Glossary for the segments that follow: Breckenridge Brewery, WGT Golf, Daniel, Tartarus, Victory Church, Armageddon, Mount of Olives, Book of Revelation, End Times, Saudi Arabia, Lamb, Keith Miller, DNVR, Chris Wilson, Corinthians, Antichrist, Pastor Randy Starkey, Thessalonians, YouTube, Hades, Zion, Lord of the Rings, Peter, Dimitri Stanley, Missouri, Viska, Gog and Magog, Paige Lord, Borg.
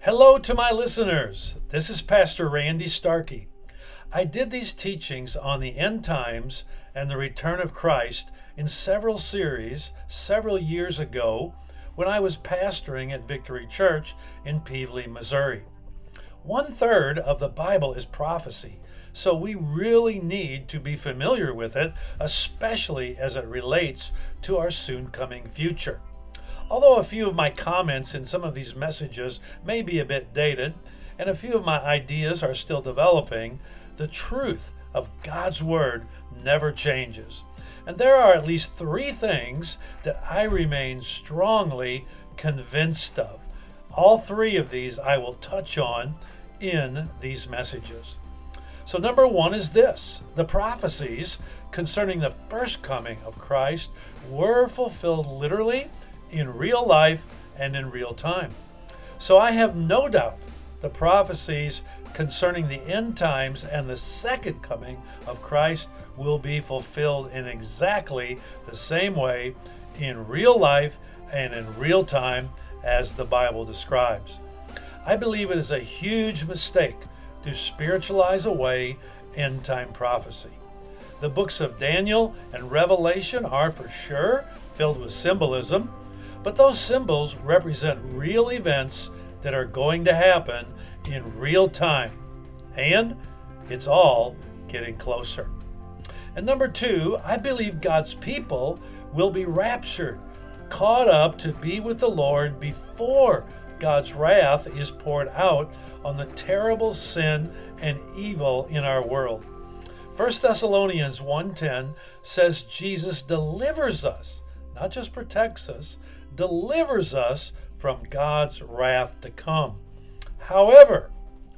Hello to my listeners. This is Pastor Randy Starkey. I did these teachings on the end times and the return of Christ in several series several years ago when I was pastoring at Victory Church in Pevely, Missouri. 1/3 of the Bible is prophecy, so we really need to be familiar with it, especially as it relates to our soon coming future. Although a few of my comments in some of these messages may be a bit dated, and a few of my ideas are still developing, the truth of God's Word never changes. And there are at least 3 things that I remain strongly convinced of. All 3 of these I will touch on in these messages. So number 1 is this: the prophecies concerning the first coming of Christ were fulfilled literally in real life and in real time. So I have no doubt the prophecies concerning the end times and the second coming of Christ will be fulfilled in exactly the same way in real life and in real time as the Bible describes. I believe it is a huge mistake to spiritualize away end time prophecy. The books of Daniel and Revelation are for sure filled with symbolism, but those symbols represent real events that are going to happen in real time. And it's all getting closer. And number 2, I believe God's people will be raptured, caught up to be with the Lord before God's wrath is poured out on the terrible sin and evil in our world. 1 Thessalonians 1:10 says Jesus delivers us, not just protects us, delivers us from God's wrath to come. However,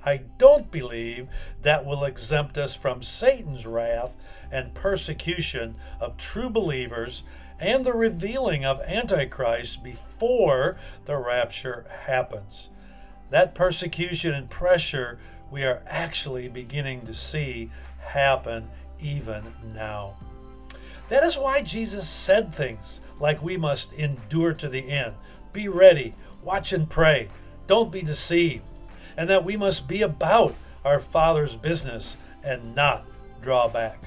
I don't believe that will exempt us from Satan's wrath and persecution of true believers and the revealing of Antichrist before the rapture happens. That persecution and pressure we are actually beginning to see happen even now. That is why Jesus said things like we must endure to the end, be ready, watch and pray, don't be deceived, and that we must be about our Father's business and not draw back.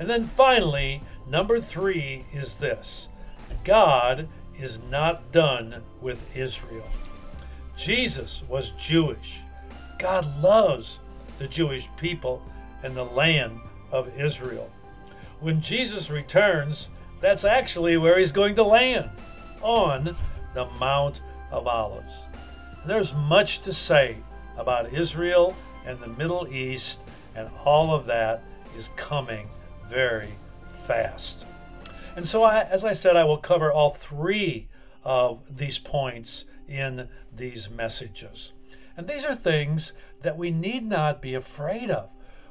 And then finally, number 3 is this: God is not done with Israel. Jesus was Jewish. God loves the Jewish people and the land of Israel. When Jesus returns, that's actually where he's going to land, on the Mount of Olives. And there's much to say about Israel and the Middle East, and all of that is coming very fast. And so, as I said, I will cover all 3 of these points in these messages. And these are things that we need not be afraid of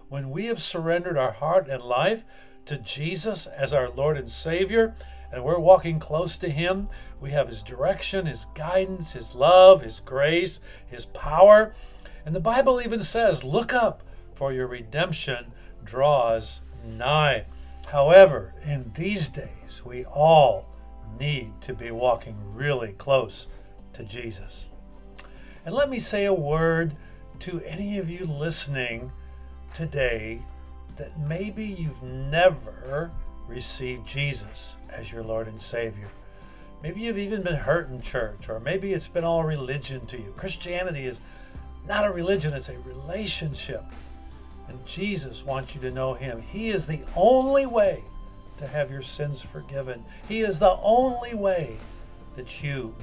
when we have surrendered our heart and life to Jesus as our Lord and Savior, and we're walking close to Him. We have His direction, His guidance, His love, His grace, His power. And the Bible even says, "Look up, for your redemption draws nigh." However, in these days, we all need to be walking really close to Jesus. And let me say a word to any of you listening today that maybe you've never received Jesus as your Lord and Savior. Maybe you've even been hurt in church, or maybe it's been all religion to you. Christianity is not a religion, it's a relationship. And Jesus wants you to know Him. He is the only way to have your sins forgiven. He is the only way that you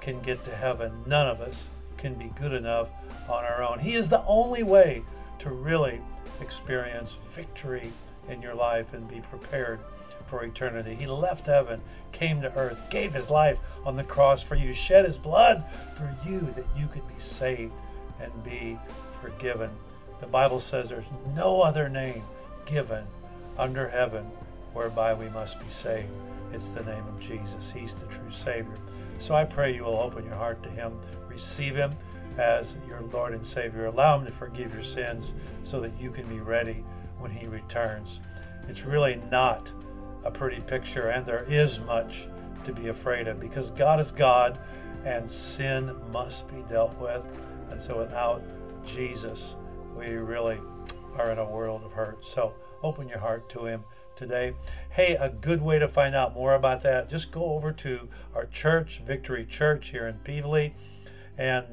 can get to heaven. None of us can be good enough on our own. He is the only way to really experience victory in your life and be prepared for eternity. He left heaven, came to earth, gave His life on the cross for you, shed His blood for you that you could be saved and be forgiven. The Bible says there's no other name given under heaven whereby we must be saved. It's the name of Jesus. He's the true Savior. So I pray you will open your heart to Him, receive Him as your Lord and Savior. Allow Him to forgive your sins so that you can be ready when He returns. It's really not a pretty picture, and there is much to be afraid of, because God is God and sin must be dealt with. And so without Jesus, we really are in a world of hurt. So open your heart to him today. Hey, a good way to find out more about that, just go over to our church, Victory Church here in Pevely, and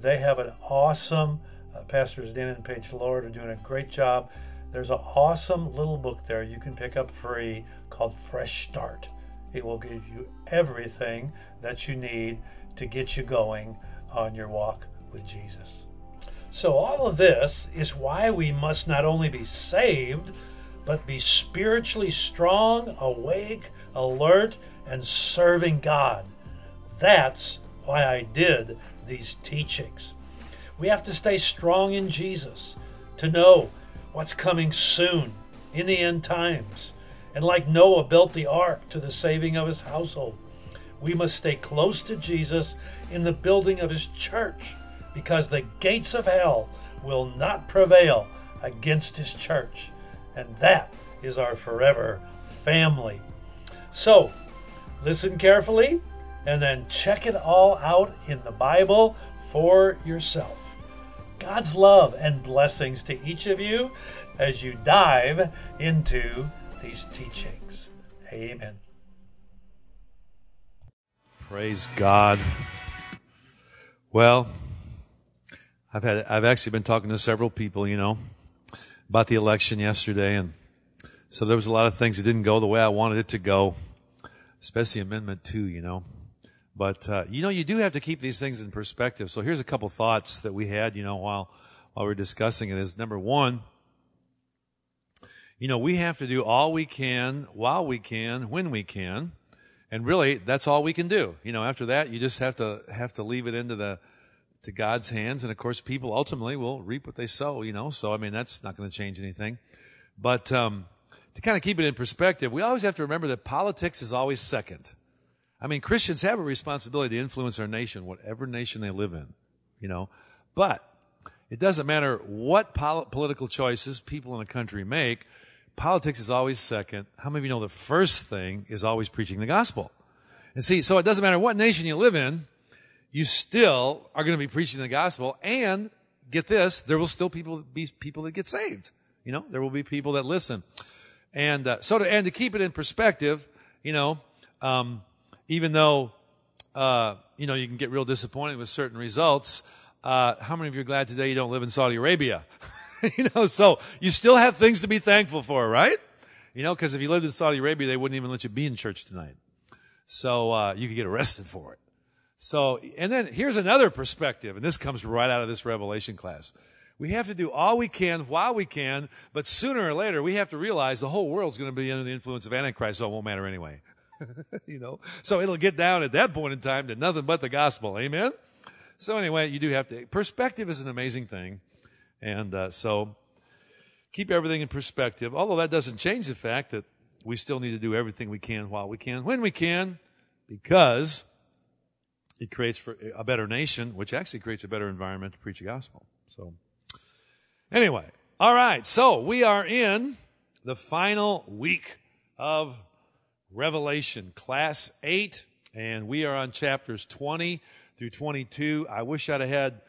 they have an awesome, Pastors Daniel and Paige Lord are doing a great job. There's an awesome little book there you can pick up free called Fresh Start. It will give you everything that you need to get you going on your walk with Jesus. So all of this is why we must not only be saved, but be spiritually strong, awake, alert, and serving God. That's why I did these teachings. We have to stay strong in Jesus to know what's coming soon in the end times. And like Noah built the ark to the saving of his household, we must stay close to Jesus in the building of his church, because the gates of hell will not prevail against his church. And that is our forever family. So listen carefully and then check it all out in the Bible for yourself. God's love and blessings to each of you as you dive into these teachings. Amen. Praise God. Well, I've actually been talking to several people, about the election yesterday, and so there was a lot of things that didn't go the way I wanted it to go, especially Amendment 2, But, you do have to keep these things in perspective. So here's a couple thoughts that we had, while we're discussing it is, number one, we have to do all we can, while we can, when we can. And really, that's all we can do. After that, you just have to leave it into to God's hands. And of course, people ultimately will reap what they sow, So, that's not going to change anything. But, to kind of keep it in perspective, we always have to remember that politics is always second. Christians have a responsibility to influence our nation, whatever nation they live in, But it doesn't matter what political choices people in a country make, politics is always second. How many of you know the first thing is always preaching the gospel? And see, so it doesn't matter what nation you live in, you still are going to be preaching the gospel, and get this, there will still be people that get saved. There will be people that listen. And so to keep it in perspective, even though, you can get real disappointed with certain results, how many of you are glad today you don't live in Saudi Arabia? So you still have things to be thankful for, right? Because if you lived in Saudi Arabia, they wouldn't even let you be in church tonight. So you could get arrested for it. So, and then here's another perspective, and this comes right out of this Revelation class. We have to do all we can while we can, but sooner or later we have to realize the whole world's going to be under the influence of Antichrist, so it won't matter anyway. So it'll get down at that point in time to nothing but the gospel. Amen? So anyway, you do have to. Perspective is an amazing thing. And so keep everything in perspective, although that doesn't change the fact that we still need to do everything we can while we can, when we can, because it creates for a better nation, which actually creates a better environment to preach the gospel. So anyway, all right. So we are in the final week of Revelation, Class 8, and we are on chapters 20 through 22. I wish I'd have had,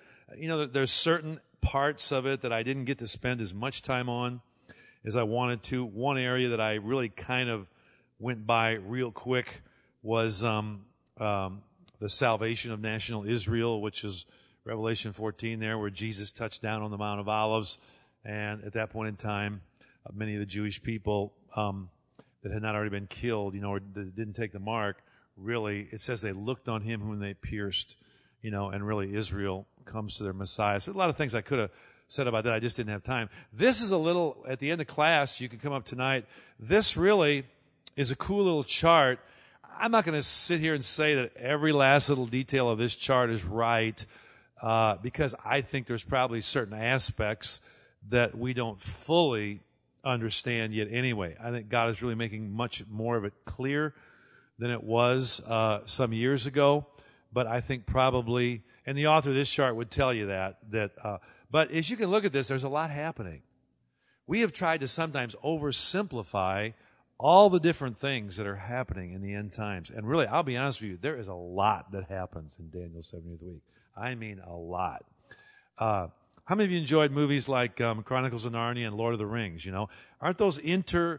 there's certain parts of it that I didn't get to spend as much time on as I wanted to. One area that I really kind of went by real quick was the salvation of national Israel, which is Revelation 14 there, where Jesus touched down on the Mount of Olives, and at that point in time, many of the Jewish people that had not already been killed, or didn't take the mark, really, it says they looked on him whom they pierced, and really Israel comes to their Messiah. So a lot of things I could have said about that. I just didn't have time. This is a little, at the end of class, you can come up tonight. This really is a cool little chart. I'm not going to sit here and say that every last little detail of this chart is right, because I think there's probably certain aspects that we don't fully understand yet anyway. I think God is really making much more of it clear than it was some years ago, but I think probably, and the author of this chart would tell you that but as you can look at this, there's a lot happening. We have tried to sometimes oversimplify all the different things that are happening in the end times. And really, I'll be honest with you, there is a lot that happens in Daniel's 70th week. I mean a lot. How many of you enjoyed movies like Chronicles of Narnia and Lord of the Rings, you know? Aren't those a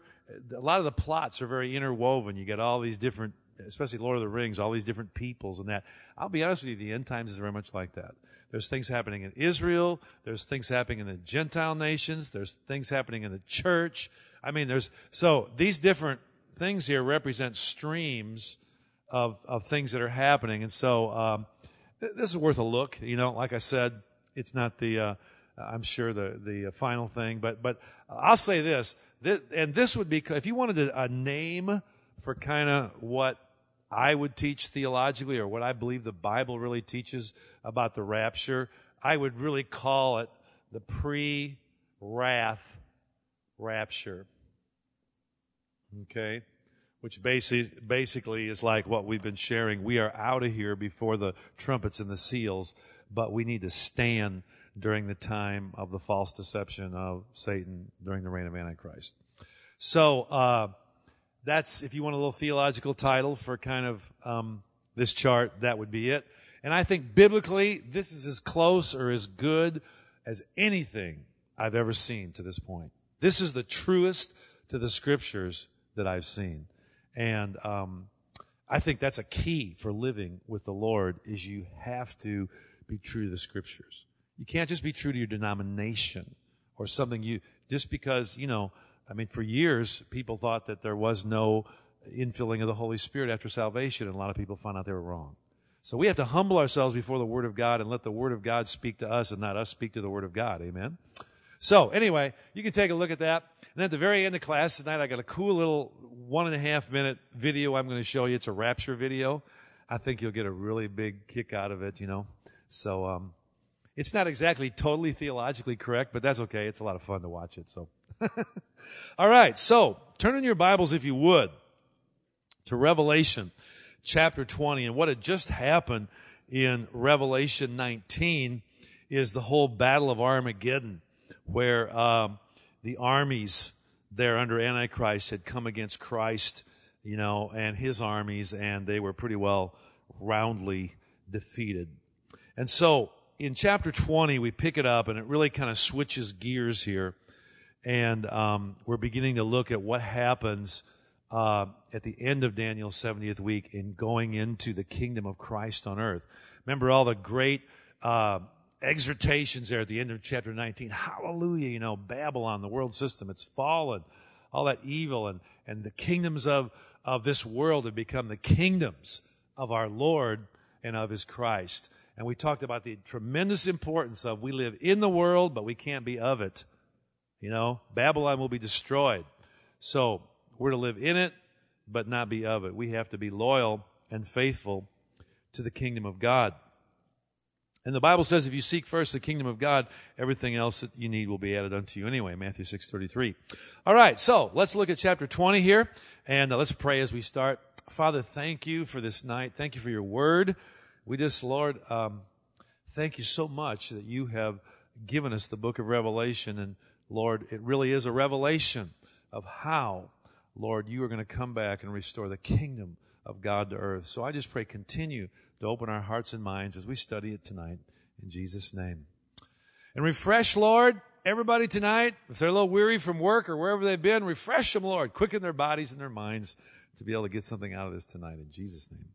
lot of the plots are very interwoven. You get all these different, especially Lord of the Rings, all these different peoples and that. I'll be honest with you, the end times is very much like that. There's things happening in Israel. There's things happening in the Gentile nations. There's things happening in the church. I mean, so these different things here represent streams of things that are happening. And so this is worth a look. You know, like I said, it's not I'm sure the final thing, but I'll say this, and this would be, if you wanted a name for kind of what I would teach theologically or what I believe the Bible really teaches about the rapture, I would really call it the pre-wrath rapture, okay? Which basically is like what we've been sharing. We are out of here before the trumpets and the seals, but we need to stand during the time of the false deception of Satan during the reign of Antichrist. So, that's, if you want a little theological title for kind of this chart, that would be it. And I think biblically, this is as close or as good as anything I've ever seen to this point. This is the truest to the Scriptures that I've seen. And I think that's a key for living with the Lord, is you have to be true to the Scriptures. You can't just be true to your denomination or something just because, you know, I mean, for years, people thought that there was no infilling of the Holy Spirit after salvation, and a lot of people found out they were wrong. So we have to humble ourselves before the Word of God and let the Word of God speak to us and not us speak to the Word of God. Amen? So anyway, you can take a look at that. And at the very end of class tonight, I got a cool little 1.5-minute video I'm going to show you. It's a rapture video. I think you'll get a really big kick out of it, you know. So it's not exactly totally theologically correct, but that's okay. It's a lot of fun to watch it, so. All right, so turn in your Bibles, if you would, to Revelation chapter 20. And what had just happened in Revelation 19 is the whole Battle of Armageddon, where the armies there under Antichrist had come against Christ, you know, and his armies, and they were pretty well roundly defeated. And so in chapter 20, we pick it up, and it really kind of switches gears here. And we're beginning to look at what happens at the end of Daniel's 70th week in going into the kingdom of Christ on earth. Remember all the great exhortations there at the end of chapter 19. Hallelujah, you know, Babylon, the world system, it's fallen. All that evil and the kingdoms of this world have become the kingdoms of our Lord and of his Christ. And we talked about the tremendous importance of we live in the world, but we can't be of it. You know, Babylon will be destroyed. So we're to live in it, but not be of it. We have to be loyal and faithful to the kingdom of God. And the Bible says if you seek first the kingdom of God, everything else that you need will be added unto you anyway, Matthew 6:33. All right, so let's look at chapter 20 here, and let's pray as we start. Father, thank you for this night. Thank you for your word. We just, Lord, thank you so much that you have given us the book of Revelation, and Lord, it really is a revelation of how, Lord, you are going to come back and restore the kingdom of God to earth. So I just pray continue to open our hearts and minds as we study it tonight in Jesus' name. And refresh, Lord, everybody tonight. If they're a little weary from work or wherever they've been, refresh them, Lord. Quicken their bodies and their minds to be able to get something out of this tonight in Jesus' name.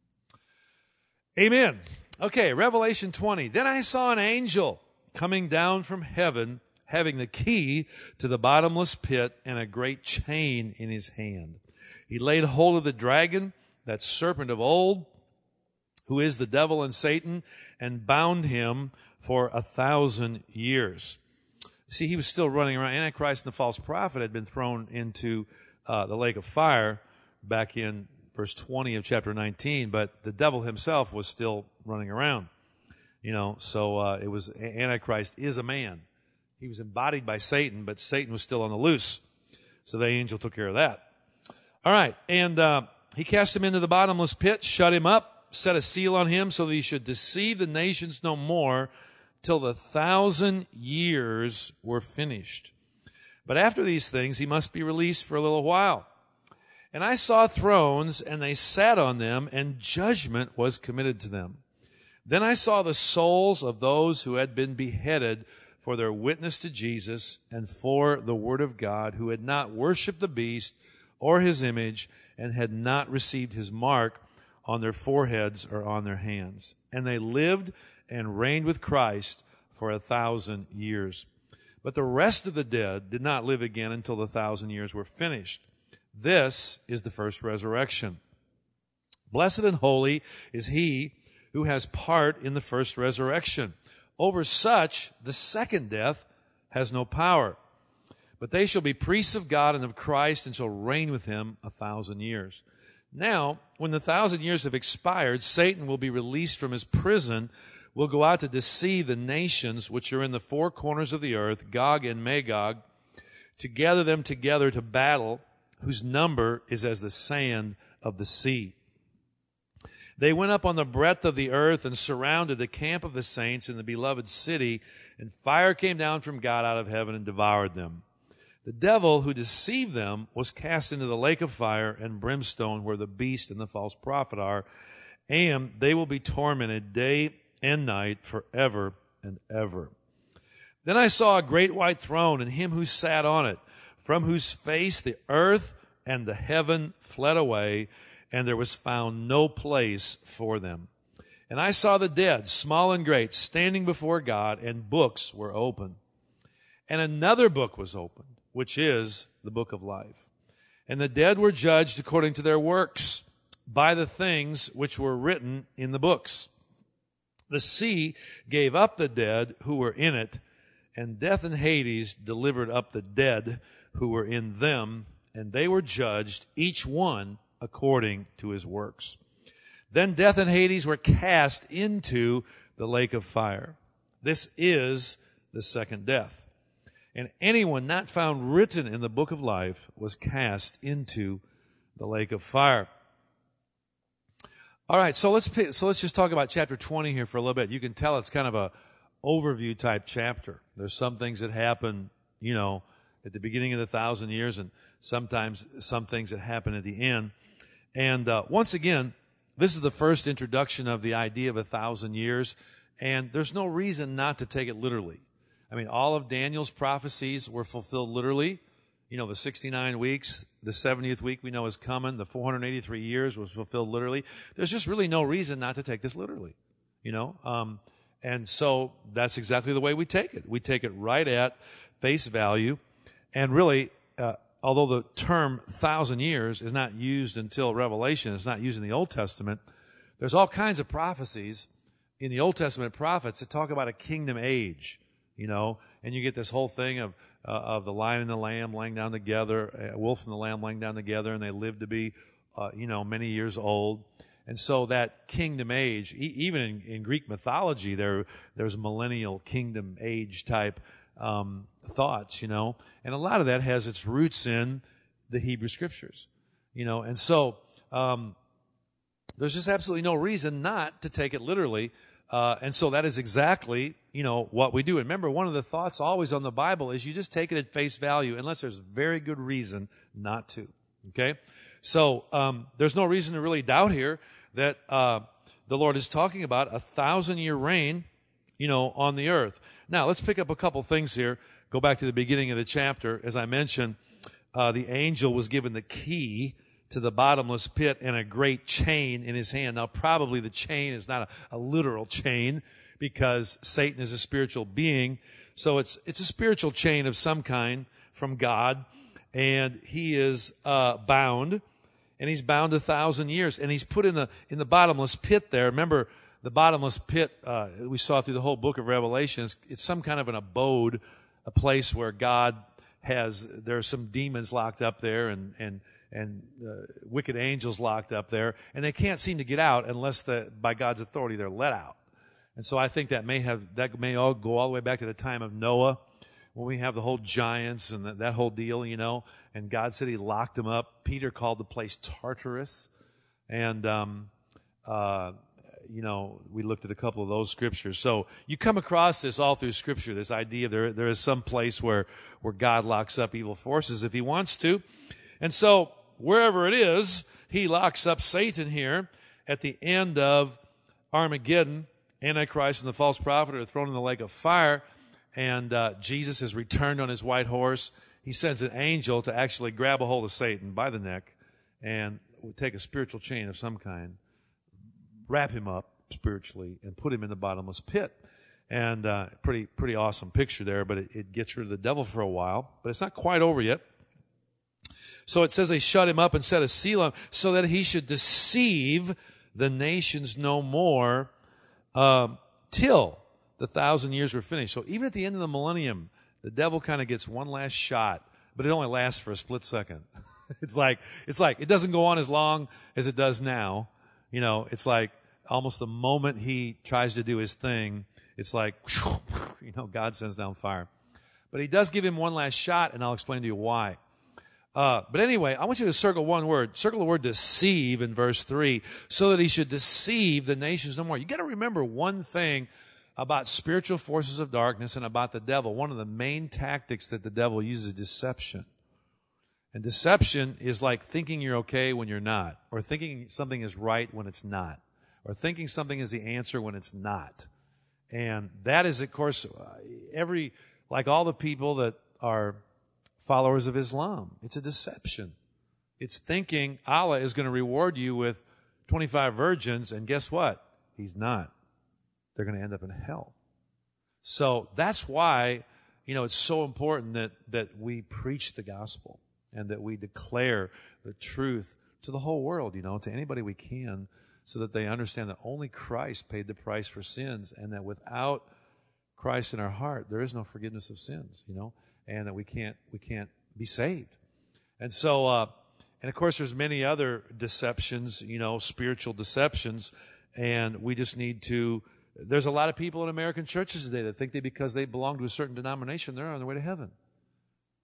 Amen. Okay, Revelation 20. Then I saw an angel coming down from heaven, having the key to the bottomless pit and a great chain in his hand. He laid hold of the dragon, that serpent of old, who is the devil and Satan, and bound him for 1,000 years. See, he was still running around. Antichrist and the false prophet had been thrown into the lake of fire back in verse 20 of chapter 19, but the devil himself was still running around. You know, so it was Antichrist is a man. He was embodied by Satan, but Satan was still on the loose. So the angel took care of that. All right, and he cast him into the bottomless pit, shut him up, set a seal on him so that he should deceive the nations no more till the 1,000 years were finished. But after these things, he must be released for a little while. And I saw thrones, and they sat on them, and judgment was committed to them. Then I saw the souls of those who had been beheaded for their witness to Jesus and for the word of God, who had not worshipped the beast or his image, and had not received his mark on their foreheads or on their hands. And they lived and reigned with Christ for 1,000 years. But the rest of the dead did not live again until the 1,000 years were finished. This is the first resurrection. Blessed and holy is he who has part in the first resurrection. Over such, the second death has no power. But they shall be priests of God and of Christ, and shall reign with him 1,000 years. Now, when the 1,000 years have expired, Satan will be released from his prison, will go out to deceive the nations which are in the four corners of the earth, Gog and Magog, to gather them together to battle, whose number is as the sand of the sea. They went up on the breadth of the earth and surrounded the camp of the saints in the beloved city, and fire came down from God out of heaven and devoured them. The devil who deceived them was cast into the lake of fire and brimstone, where the beast and the false prophet are, and they will be tormented day and night forever and ever. Then I saw a great white throne and him who sat on it, from whose face the earth and the heaven fled away, and there was found no place for them. And I saw the dead, small and great, standing before God, and books were opened. And another book was opened, which is the book of life. And the dead were judged according to their works, by the things which were written in the books. The sea gave up the dead who were in it, and death and Hades delivered up the dead who were in them, and they were judged, each one according to his works. Then death and Hades were cast into the lake of fire. This is the second death. And anyone not found written in the book of life was cast into the lake of fire. All right, so let's just talk about chapter 20 here for a little bit. You can tell it's kind of a overview type chapter. There's some things that happen, you know, at the beginning of the 1,000 years, and sometimes some things that happen at the end. And once again, this is the first introduction of the idea of 1,000 years, and there's no reason not to take it literally. I mean, all of Daniel's prophecies were fulfilled literally. You know, the 69 weeks, the 70th week we know is coming, the 483 years was fulfilled literally. There's just really no reason not to take this literally, you know. And so that's exactly the way we take it. We take it right at face value. And really, although the term 1,000 years is not used until Revelation, it's not used in the Old Testament, there's all kinds of prophecies in the Old Testament prophets that talk about a kingdom age, you know, and you get this whole thing of the lion and the lamb laying down together, wolf and the lamb laying down together, and they lived to be, you know, many years old. And so that kingdom age, even in Greek mythology, there's millennial kingdom age type thoughts, you know, and a lot of that has its roots in the Hebrew Scriptures, you know. And so there's just absolutely no reason not to take it literally. And so that is exactly, you know, what we do. And remember, one of the thoughts always on the Bible is you just take it at face value unless there's very good reason not to, okay? So there's no reason to really doubt here that the Lord is talking about 1,000-year reign, you know, on the earth. Now, let's pick up a couple things here. Go back to the beginning of the chapter. As I mentioned, the angel was given the key to the bottomless pit and a great chain in his hand. Now, probably the chain is not a literal chain, because Satan is a spiritual being. So it's a spiritual chain of some kind from God, and he is bound, and he's bound 1,000 years, and he's put in the bottomless pit there. Remember, the bottomless pit we saw through the whole book of Revelation. It's some kind of an abode, a place where God has, there are some demons locked up there, and wicked angels locked up there, and they can't seem to get out unless by God's authority they're let out. And so I think that may all go all the way back to the time of Noah, when we have the whole giants and that whole deal, you know. And God said he locked them up. Peter called the place Tartarus, and you know, we looked at a couple of those scriptures. So you come across this all through Scripture. This idea there is some place where God locks up evil forces if he wants to, and so. wherever it is, he locks up Satan here at the end of Armageddon. Antichrist and the false prophet are thrown in the lake of fire, and Jesus has returned on his white horse. He sends an angel to actually grab a hold of Satan by the neck and take a spiritual chain of some kind, wrap him up spiritually, and put him in the bottomless pit. And pretty awesome picture there, but it gets rid of the devil for a while. But it's not quite over yet. So it says they shut him up and set a seal on him so that he should deceive the nations no more till the 1,000 years were finished. So even at the end of the millennium, the devil kind of gets one last shot, but it only lasts for a split second. It's like it doesn't go on as long as it does now. You know, it's like almost the moment he tries to do his thing, it's like, you know, God sends down fire. But he does give him one last shot, and I'll explain to you why. But anyway, I want you to circle one word. Circle the word deceive in verse 3, so that he should deceive the nations no more. You got to remember one thing about spiritual forces of darkness and about the devil. One of the main tactics that the devil uses is deception. And deception is like thinking you're okay when you're not, or thinking something is right when it's not, or thinking something is the answer when it's not. And that is, of course, like all the people that are followers of Islam. It's a deception. It's thinking Allah is going to reward you with 25 virgins, and guess what? He's not. They're going to end up in hell. So that's why, you know, it's so important that we preach the gospel and that we declare the truth to the whole world, you know, to anybody we can, so that they understand that only Christ paid the price for sins, and that without Christ in our heart, there is no forgiveness of sins, you know, and that we can't be saved. And so, and of course, there's many other deceptions, you know, spiritual deceptions, and we just need to, there's a lot of people in American churches today that think that because they belong to a certain denomination, they're on their way to heaven.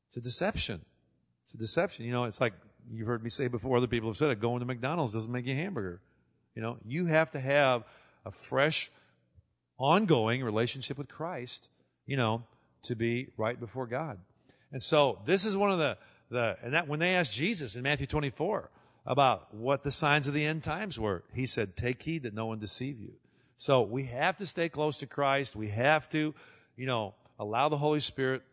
It's a deception. It's a deception. You know, it's like you've heard me say before, other people have said it, going to McDonald's doesn't make you a hamburger. You know, you have to have a fresh, ongoing relationship with Christ, you know, to be right before God. And so this is one of and when they asked Jesus in Matthew 24 about what the signs of the end times were, he said, take heed that no one deceive you. So we have to stay close to Christ. We have to, you know, allow the Holy Spirit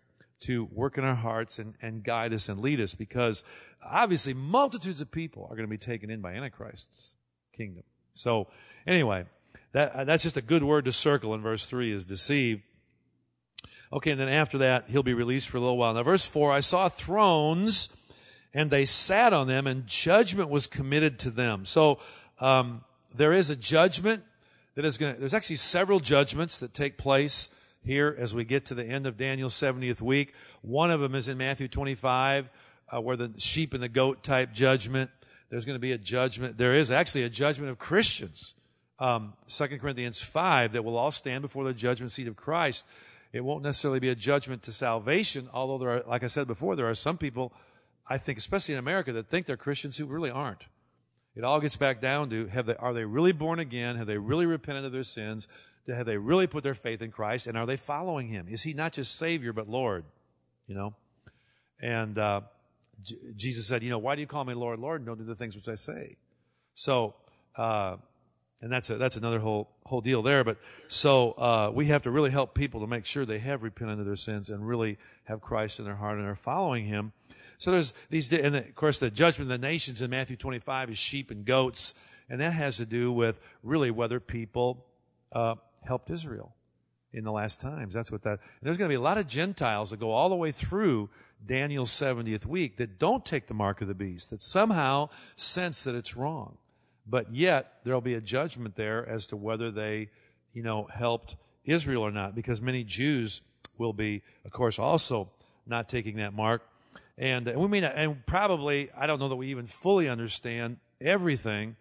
to work in our hearts and guide us and lead us, because obviously multitudes of people are going to be taken in by Antichrist's kingdom. So anyway, that's just a good word to circle in verse 3 is deceive. Okay, and then after that, he'll be released for a little while. Now, verse 4, I saw thrones, and they sat on them, and judgment was committed to them. So there is a judgment that is going to, there's actually several judgments that take place here as we get to the end of Daniel's 70th week. One of them is in Matthew 25, where the sheep and the goat type judgment. There's going to be a judgment. There is actually a judgment of Christians, 2 Corinthians 5, that will all stand before the judgment seat of Christ. It won't necessarily be a judgment to salvation, although there are, like I said before, there are some people, I think, especially in America, that think they're Christians who really aren't. It all gets back down to, are they really born again? Have they really repented of their sins? Have they really put their faith in Christ? And are they following him? Is he not just Savior, but Lord? You know? And Jesus said, you know, why do you call me Lord, Lord, and don't do the things which I say? So, and that's another whole deal there. But so we have to really help people to make sure they have repented of their sins and really have Christ in their heart and are following him. So there's these, and of course the judgment of the nations in Matthew 25 is sheep and goats, and that has to do with really whether people helped Israel in the last times. That's what that. And there's going to be a lot of Gentiles that go all the way through Daniel's 70th week that don't take the mark of the beast, that somehow sense that it's wrong. But yet, there'll be a judgment there as to whether they, you know, helped Israel or not, because many Jews will be, of course, also not taking that mark. And we may not, and probably, I don't know that we even fully understand everything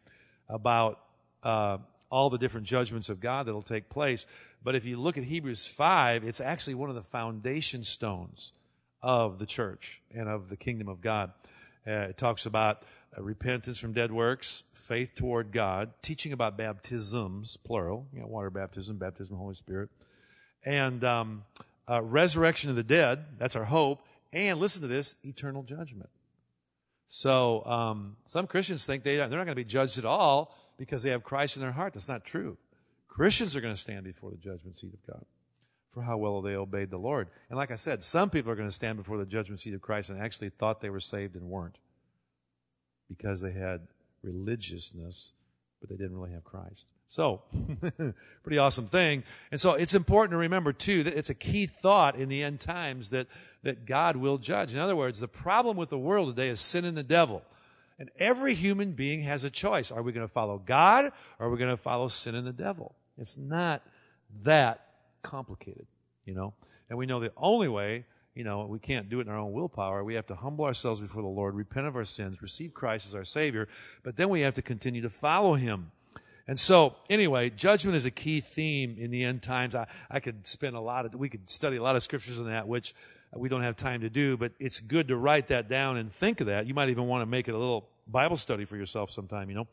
about all the different judgments of God that'll take place. But if you look at Hebrews 5, it's actually one of the foundation stones of the church and of the kingdom of God. It talks about repentance from dead works, faith toward God, teaching about baptisms, plural, you know, water baptism, Holy Spirit, and resurrection of the dead, that's our hope, and listen to this, eternal judgment. So some Christians think they're not going to be judged at all because they have Christ in their heart. That's not true. Christians are going to stand before the judgment seat of God for how well they obeyed the Lord. And like I said, some people are going to stand before the judgment seat of Christ and actually thought they were saved and weren't because they had religiousness, but they didn't really have Christ. So, pretty awesome thing. And so it's important to remember, too, that it's a key thought in the end times that God will judge. In other words, the problem with the world today is sin and the devil. And every human being has a choice. Are we going to follow God or are we going to follow sin and the devil? It's not that complicated, you know. And we know the only way, you know, we can't do it in our own willpower. We have to humble ourselves before the Lord, repent of our sins, receive Christ as our Savior, but then we have to continue to follow Him. And so, anyway, judgment is a key theme in the end times. We could study a lot of scriptures on that, which we don't have time to do, but it's good to write that down and think of that. You might even want to make it a little Bible study for yourself sometime, you know.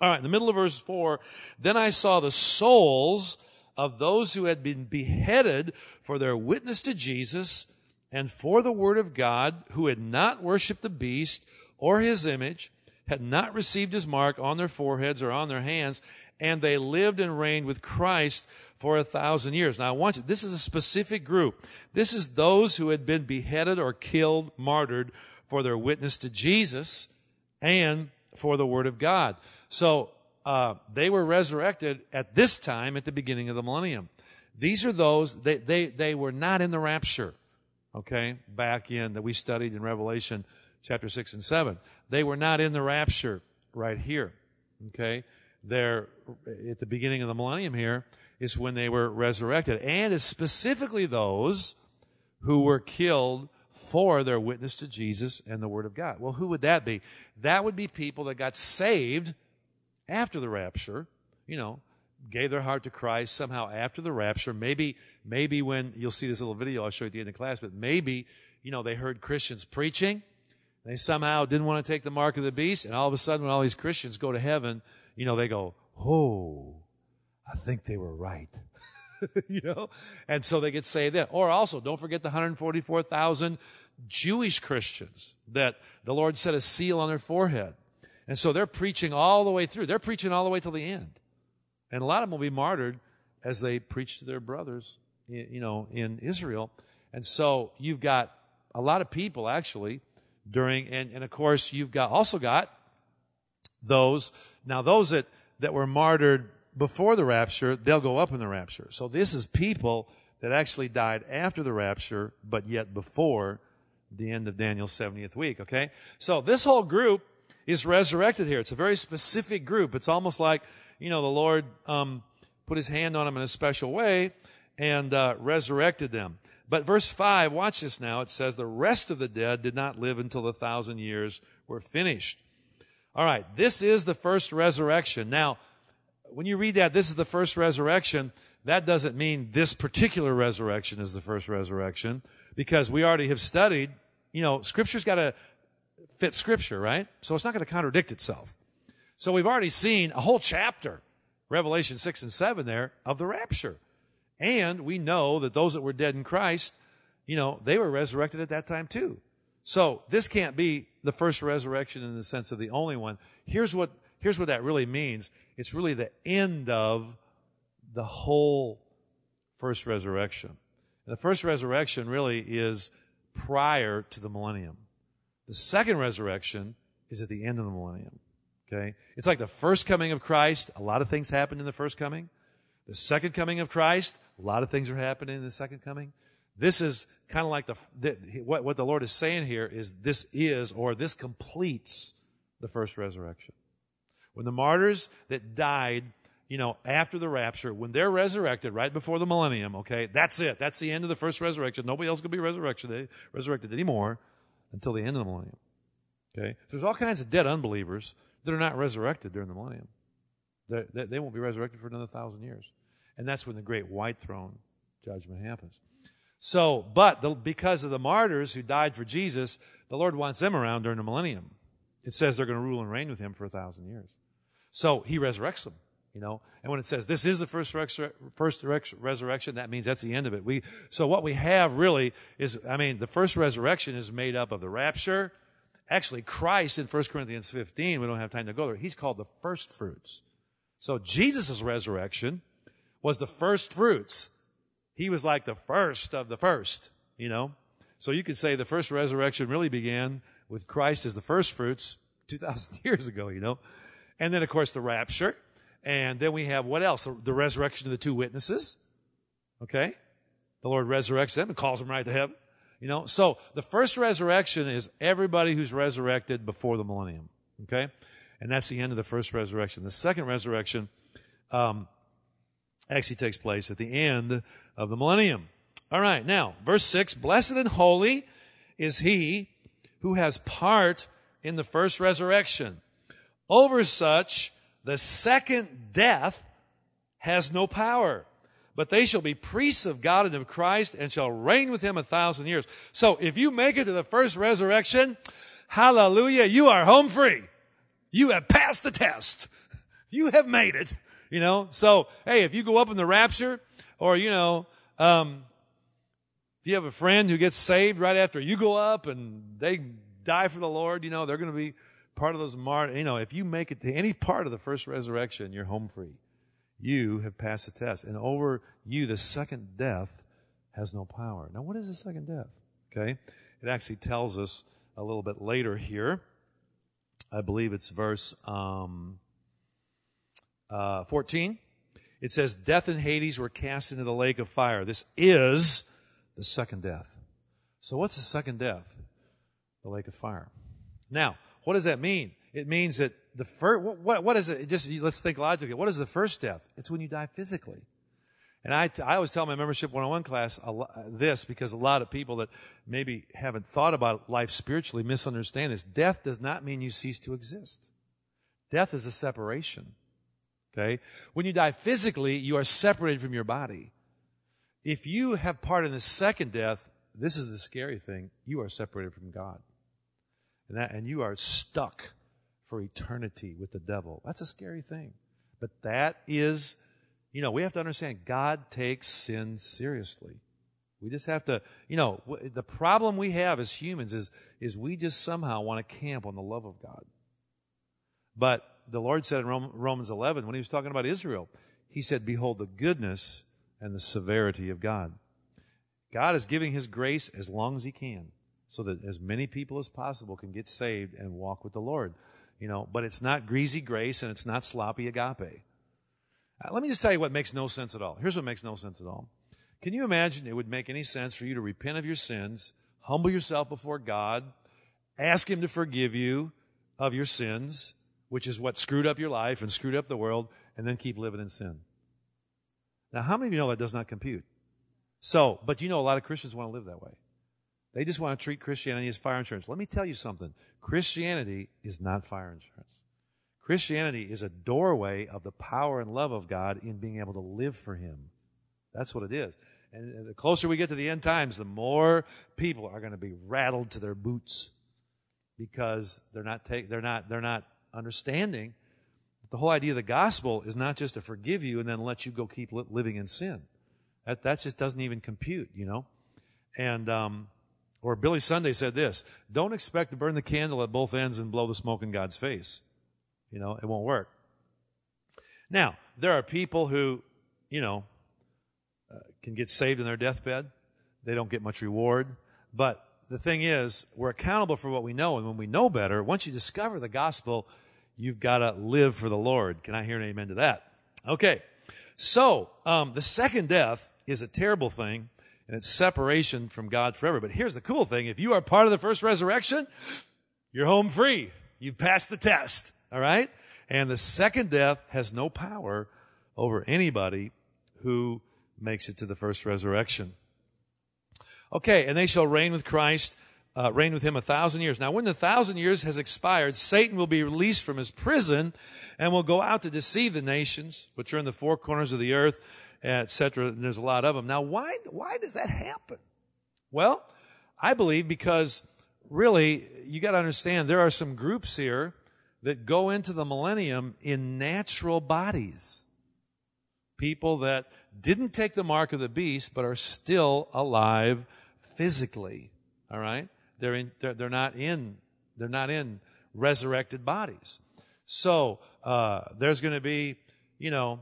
All right, in the middle of verse 4, then I saw the souls of those who had been beheaded for their witness to Jesus and for the word of God, who had not worshipped the beast or his image, had not received his mark on their foreheads or on their hands, and they lived and reigned with Christ for 1,000 years. Now, this is a specific group. This is those who had been beheaded or killed, martyred for their witness to Jesus and for the word of God. So, they were resurrected at this time at the beginning of the millennium. These are those, they were not in the rapture, okay, back in that we studied in Revelation chapter 6 and 7. They were not in the rapture right here, okay? They're at the beginning of the millennium here is when they were resurrected. And it's specifically those who were killed for their witness to Jesus and the Word of God. Well, who would that be? That would be people that got saved after the rapture, you know, gave their heart to Christ somehow after the rapture. Maybe when, you'll see this little video I'll show you at the end of class, but maybe, you know, they heard Christians preaching. They somehow didn't want to take the mark of the beast. And all of a sudden, when all these Christians go to heaven, you know, they go, oh, I think they were right. You know? And so they get saved then. Or also, don't forget the 144,000 Jewish Christians that the Lord set a seal on their forehead. And so they're preaching all the way through. They're preaching all the way till the end. And a lot of them will be martyred as they preach to their brothers, you know, in Israel. And so you've got a lot of people actually during, and of course you've got also got those. Now those that were martyred before the rapture, they'll go up in the rapture. So this is people that actually died after the rapture, but yet before the end of Daniel's 70th week, okay? So this whole group is resurrected here. It's a very specific group. It's almost like, you know, the Lord put his hand on them in a special way and resurrected them. But verse 5, watch this now. It says, the rest of the dead did not live until the 1,000 years were finished. All right, this is the first resurrection. Now, when you read that, this is the first resurrection, that doesn't mean this particular resurrection is the first resurrection, because we already have studied, you know, Scripture's got to fit Scripture, right? So it's not going to contradict itself. So we've already seen a whole chapter, Revelation 6 and 7 there, of the rapture. And we know that those that were dead in Christ, you know, they were resurrected at that time too. So this can't be the first resurrection in the sense of the only one. Here's what that really means. It's really the end of the whole first resurrection. And the first resurrection really is prior to the millennium. The second resurrection is at the end of the millennium, okay? It's like the first coming of Christ. A lot of things happened in the first coming. The second coming of Christ, a lot of things are happening in the second coming. This is kind of like what the Lord is saying here is this completes the first resurrection. When the martyrs that died, you know, after the rapture, when they're resurrected right before the millennium, okay, that's it. That's the end of the first resurrection. Nobody else can be resurrected anymore until the end of the millennium. Okay? So there's all kinds of dead unbelievers that are not resurrected during the millennium. They won't be resurrected for another 1,000 years. And that's when the great white throne judgment happens. So, but because of the martyrs who died for Jesus, the Lord wants them around during the millennium. It says they're going to rule and reign with him for 1,000 years. So he resurrects them, you know. And when it says this is the first resurrection, that means that's the end of it. So what we have really is, I mean, the first resurrection is made up of the rapture Actually, Christ in 1 Corinthians 15, we don't have time to go there, he's called the first fruits. So Jesus' resurrection was the first fruits. He was like the first of the first, you know. So you could say the first resurrection really began with Christ as the first fruits 2,000 years ago, you know. And then, of course, the rapture. And then we have what else? The resurrection of the two witnesses. Okay? The Lord resurrects them and calls them right to heaven. You know, so the first resurrection is everybody who's resurrected before the millennium. Okay? And that's the end of the first resurrection. The second resurrection actually takes place at the end of the millennium. All right, now, verse 6, blessed and holy is he who has part in the first resurrection. Over such, the second death has no power. But they shall be priests of God and of Christ and shall reign with him 1,000 years. So if you make it to the first resurrection, hallelujah, you are home free. You have passed the test. You have made it, you know. So, hey, if you go up in the rapture or, you know, if you have a friend who gets saved right after you go up and they die for the Lord, you know, they're going to be part of those martyrs. You know, if you make it to any part of the first resurrection, you're home free. You have passed the test. And over you, the second death has no power. Now, what is the second death? Okay. It actually tells us a little bit later here. I believe it's verse 14. It says, death and Hades were cast into the lake of fire. This is the second death. So what's the second death? The lake of fire. Now, what does that mean? It means that the first, what is it? Just let's think logically. What is the first death? It's when you die physically. And I always tell my membership 101 class this because a lot of people that maybe haven't thought about life spiritually misunderstand this. Death does not mean you cease to exist. Death is a separation. Okay? When you die physically, you are separated from your body. If you have part in the second death, this is the scary thing, you are separated from God. And you are stuck for eternity with the devil. That's a scary thing. But that is, you know, we have to understand God takes sin seriously. We just have to, you know, the problem we have as humans is we just somehow want to camp on the love of God. But the Lord said in Romans 11, when he was talking about Israel, he said, behold the goodness and the severity of God. God is giving his grace as long as he can so that as many people as possible can get saved and walk with the Lord. You know, but it's not greasy grace and it's not sloppy agape. Let me just tell you what makes no sense at all. Here's what makes no sense at all. Can you imagine it would make any sense for you to repent of your sins, humble yourself before God, ask him to forgive you of your sins, which is what screwed up your life and screwed up the world, and then keep living in sin? Now, how many of you know that does not compute? So, but you know a lot of Christians want to live that way. They just want to treat Christianity as fire insurance. Let me tell you something. Christianity is not fire insurance. Christianity is a doorway of the power and love of God in being able to live for him. That's what it is. And the closer we get to the end times, the more people are going to be rattled to their boots because they're not understanding that the whole idea of the gospel is not just to forgive you and then let you go keep living in sin. That just doesn't even compute, you know. And or Billy Sunday said this, don't expect to burn the candle at both ends and blow the smoke in God's face. You know, it won't work. Now, there are people who, you know, can get saved in their deathbed. They don't get much reward. But the thing is, we're accountable for what we know. And when we know better, once you discover the gospel, you've got to live for the Lord. Can I hear an amen to that? Okay. So, the second death is a terrible thing. And it's separation from God forever. But here's the cool thing. If you are part of the first resurrection, you're home free. You passed the test. All right? And the second death has no power over anybody who makes it to the first resurrection. Okay, and they shall reign with Christ, reign with him 1,000 years. Now, when the 1,000 years has expired, Satan will be released from his prison and will go out to deceive the nations, which are in the four corners of the earth, etc. And there's a lot of them. Now, why does that happen? Well, I believe because really you got to understand there are some groups here that go into the millennium in natural bodies. People that didn't take the mark of the beast but are still alive physically. All right? They're not in They're not in resurrected bodies. So there's going to be, you know,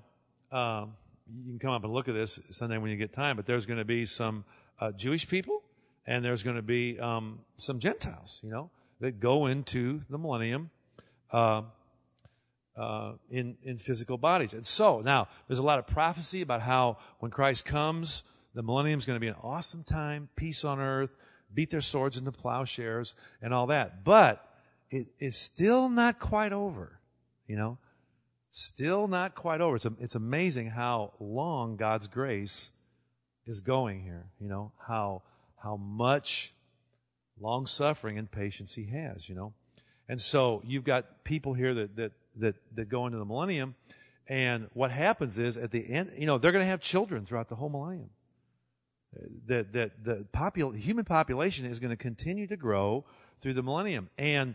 you can come up and look at this Sunday when you get time, but there's going to be some Jewish people and there's going to be some Gentiles, you know, that go into the millennium in physical bodies. And so now there's a lot of prophecy about how when Christ comes, the millennium is going to be an awesome time, peace on earth, beat their swords into plowshares and all that. But it is still not quite over, you know, still not quite over. It's amazing how long God's grace is going here, you know, how much long suffering and patience he has, you know. And so you've got people here that go into the millennium, and what happens is at the end, you know, they're going to have children throughout the whole millennium. That the human population is going to continue to grow through the millennium. And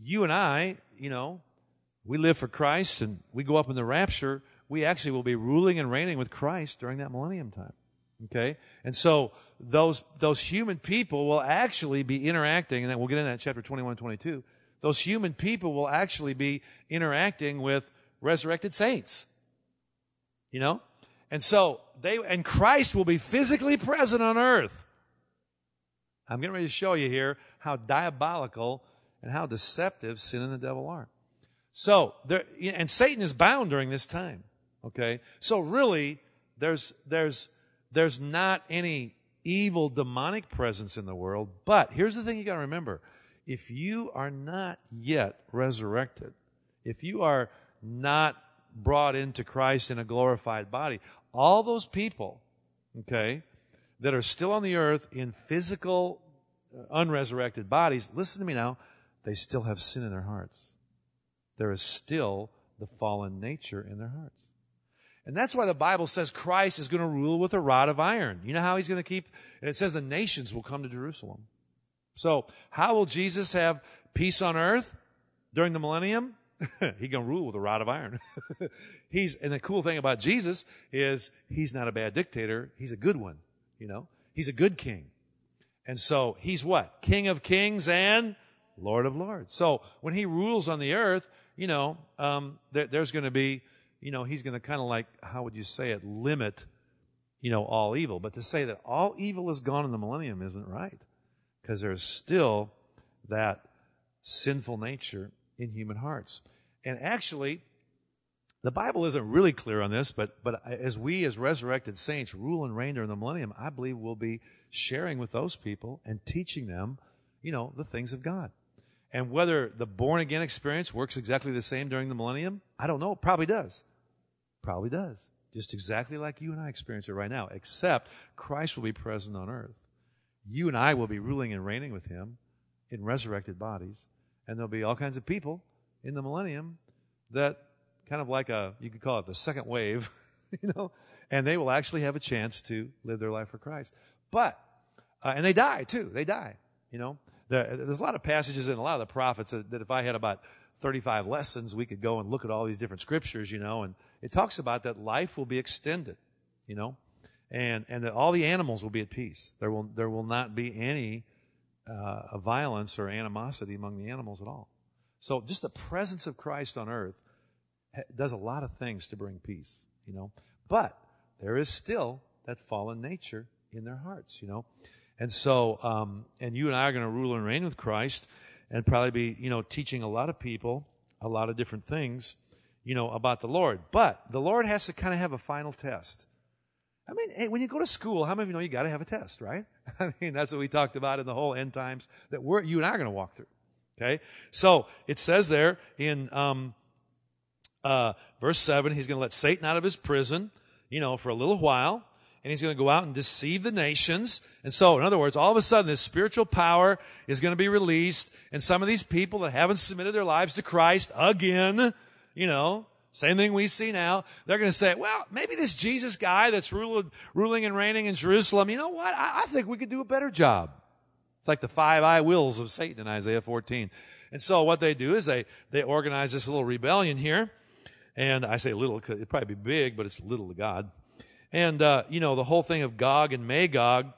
you and I, you know, we live for Christ and we go up in the rapture. We actually will be ruling and reigning with Christ during that millennium time. Okay? And so those human people will actually be interacting, and we'll get into that in chapter 21 and 22. Those human people will actually be interacting with resurrected saints. You know? And so and Christ will be physically present on earth. I'm getting ready to show you here how diabolical and how deceptive sin and the devil are. So, and Satan is bound during this time. Okay? So really, there's not any evil demonic presence in the world. But here's the thing you got to remember. If you are not yet resurrected, if you are not brought into Christ in a glorified body, all those people, okay, that are still on the earth in physical, unresurrected bodies, listen to me now, they still have sin in their hearts. There is still the fallen nature in their hearts. And that's why the Bible says Christ is going to rule with a rod of iron. You know how he's going to keep? And it says the nations will come to Jerusalem. So how will Jesus have peace on earth during the millennium? He can rule with a rod of iron. And the cool thing about Jesus is he's not a bad dictator. He's a good one, you know. He's a good king. And so he's what? King of kings and Lord of lords. So when he rules on the earth, you know, there's going to be, you know, he's going to kind of like, how would you say it, limit, you know, all evil. But to say that all evil is gone in the millennium isn't right, because there's still that sinful nature in human hearts. And actually, the Bible isn't really clear on this, but as we as resurrected saints rule and reign during the millennium, I believe we'll be sharing with those people and teaching them, you know, the things of God. And whether the born-again experience works exactly the same during the millennium, I don't know. It probably does. Probably does. Just exactly like you and I experience it right now, except Christ will be present on earth. You and I will be ruling and reigning with him in resurrected bodies. And there'll be all kinds of people in the millennium that kind of like you could call it the second wave, you know, and they will actually have a chance to live their life for Christ. But, and they die too. They die, you know. There's a lot of passages in a lot of the prophets that if I had about 35 lessons, we could go and look at all these different scriptures, you know, and it talks about that life will be extended, you know, and that all the animals will be at peace. There will not be any violence or animosity among the animals at all. So just the presence of Christ on earth does a lot of things to bring peace, you know. But there is still that fallen nature in their hearts, you know. And so, and you and I are going to rule and reign with Christ and probably be, you know, teaching a lot of people a lot of different things, you know, about the Lord. But the Lord has to kind of have a final test. I mean, hey, when you go to school, how many of you know you got to have a test, right? I mean, that's what we talked about in the whole end times that you and I are going to walk through, okay? So it says there in verse 7, he's going to let Satan out of his prison, you know, for a little while, and he's going to go out and deceive the nations. And so, in other words, all of a sudden this spiritual power is going to be released, and some of these people that haven't submitted their lives to Christ again, you know, same thing we see now. They're going to say, well, maybe this Jesus guy that's ruling and reigning in Jerusalem, you know what? I think we could do a better job. It's like the five I wills of Satan in Isaiah 14. And so what they do is they organize this little rebellion here. And I say little because it'd probably be big, but it's little to God. And, you know, the whole thing of Gog and Magog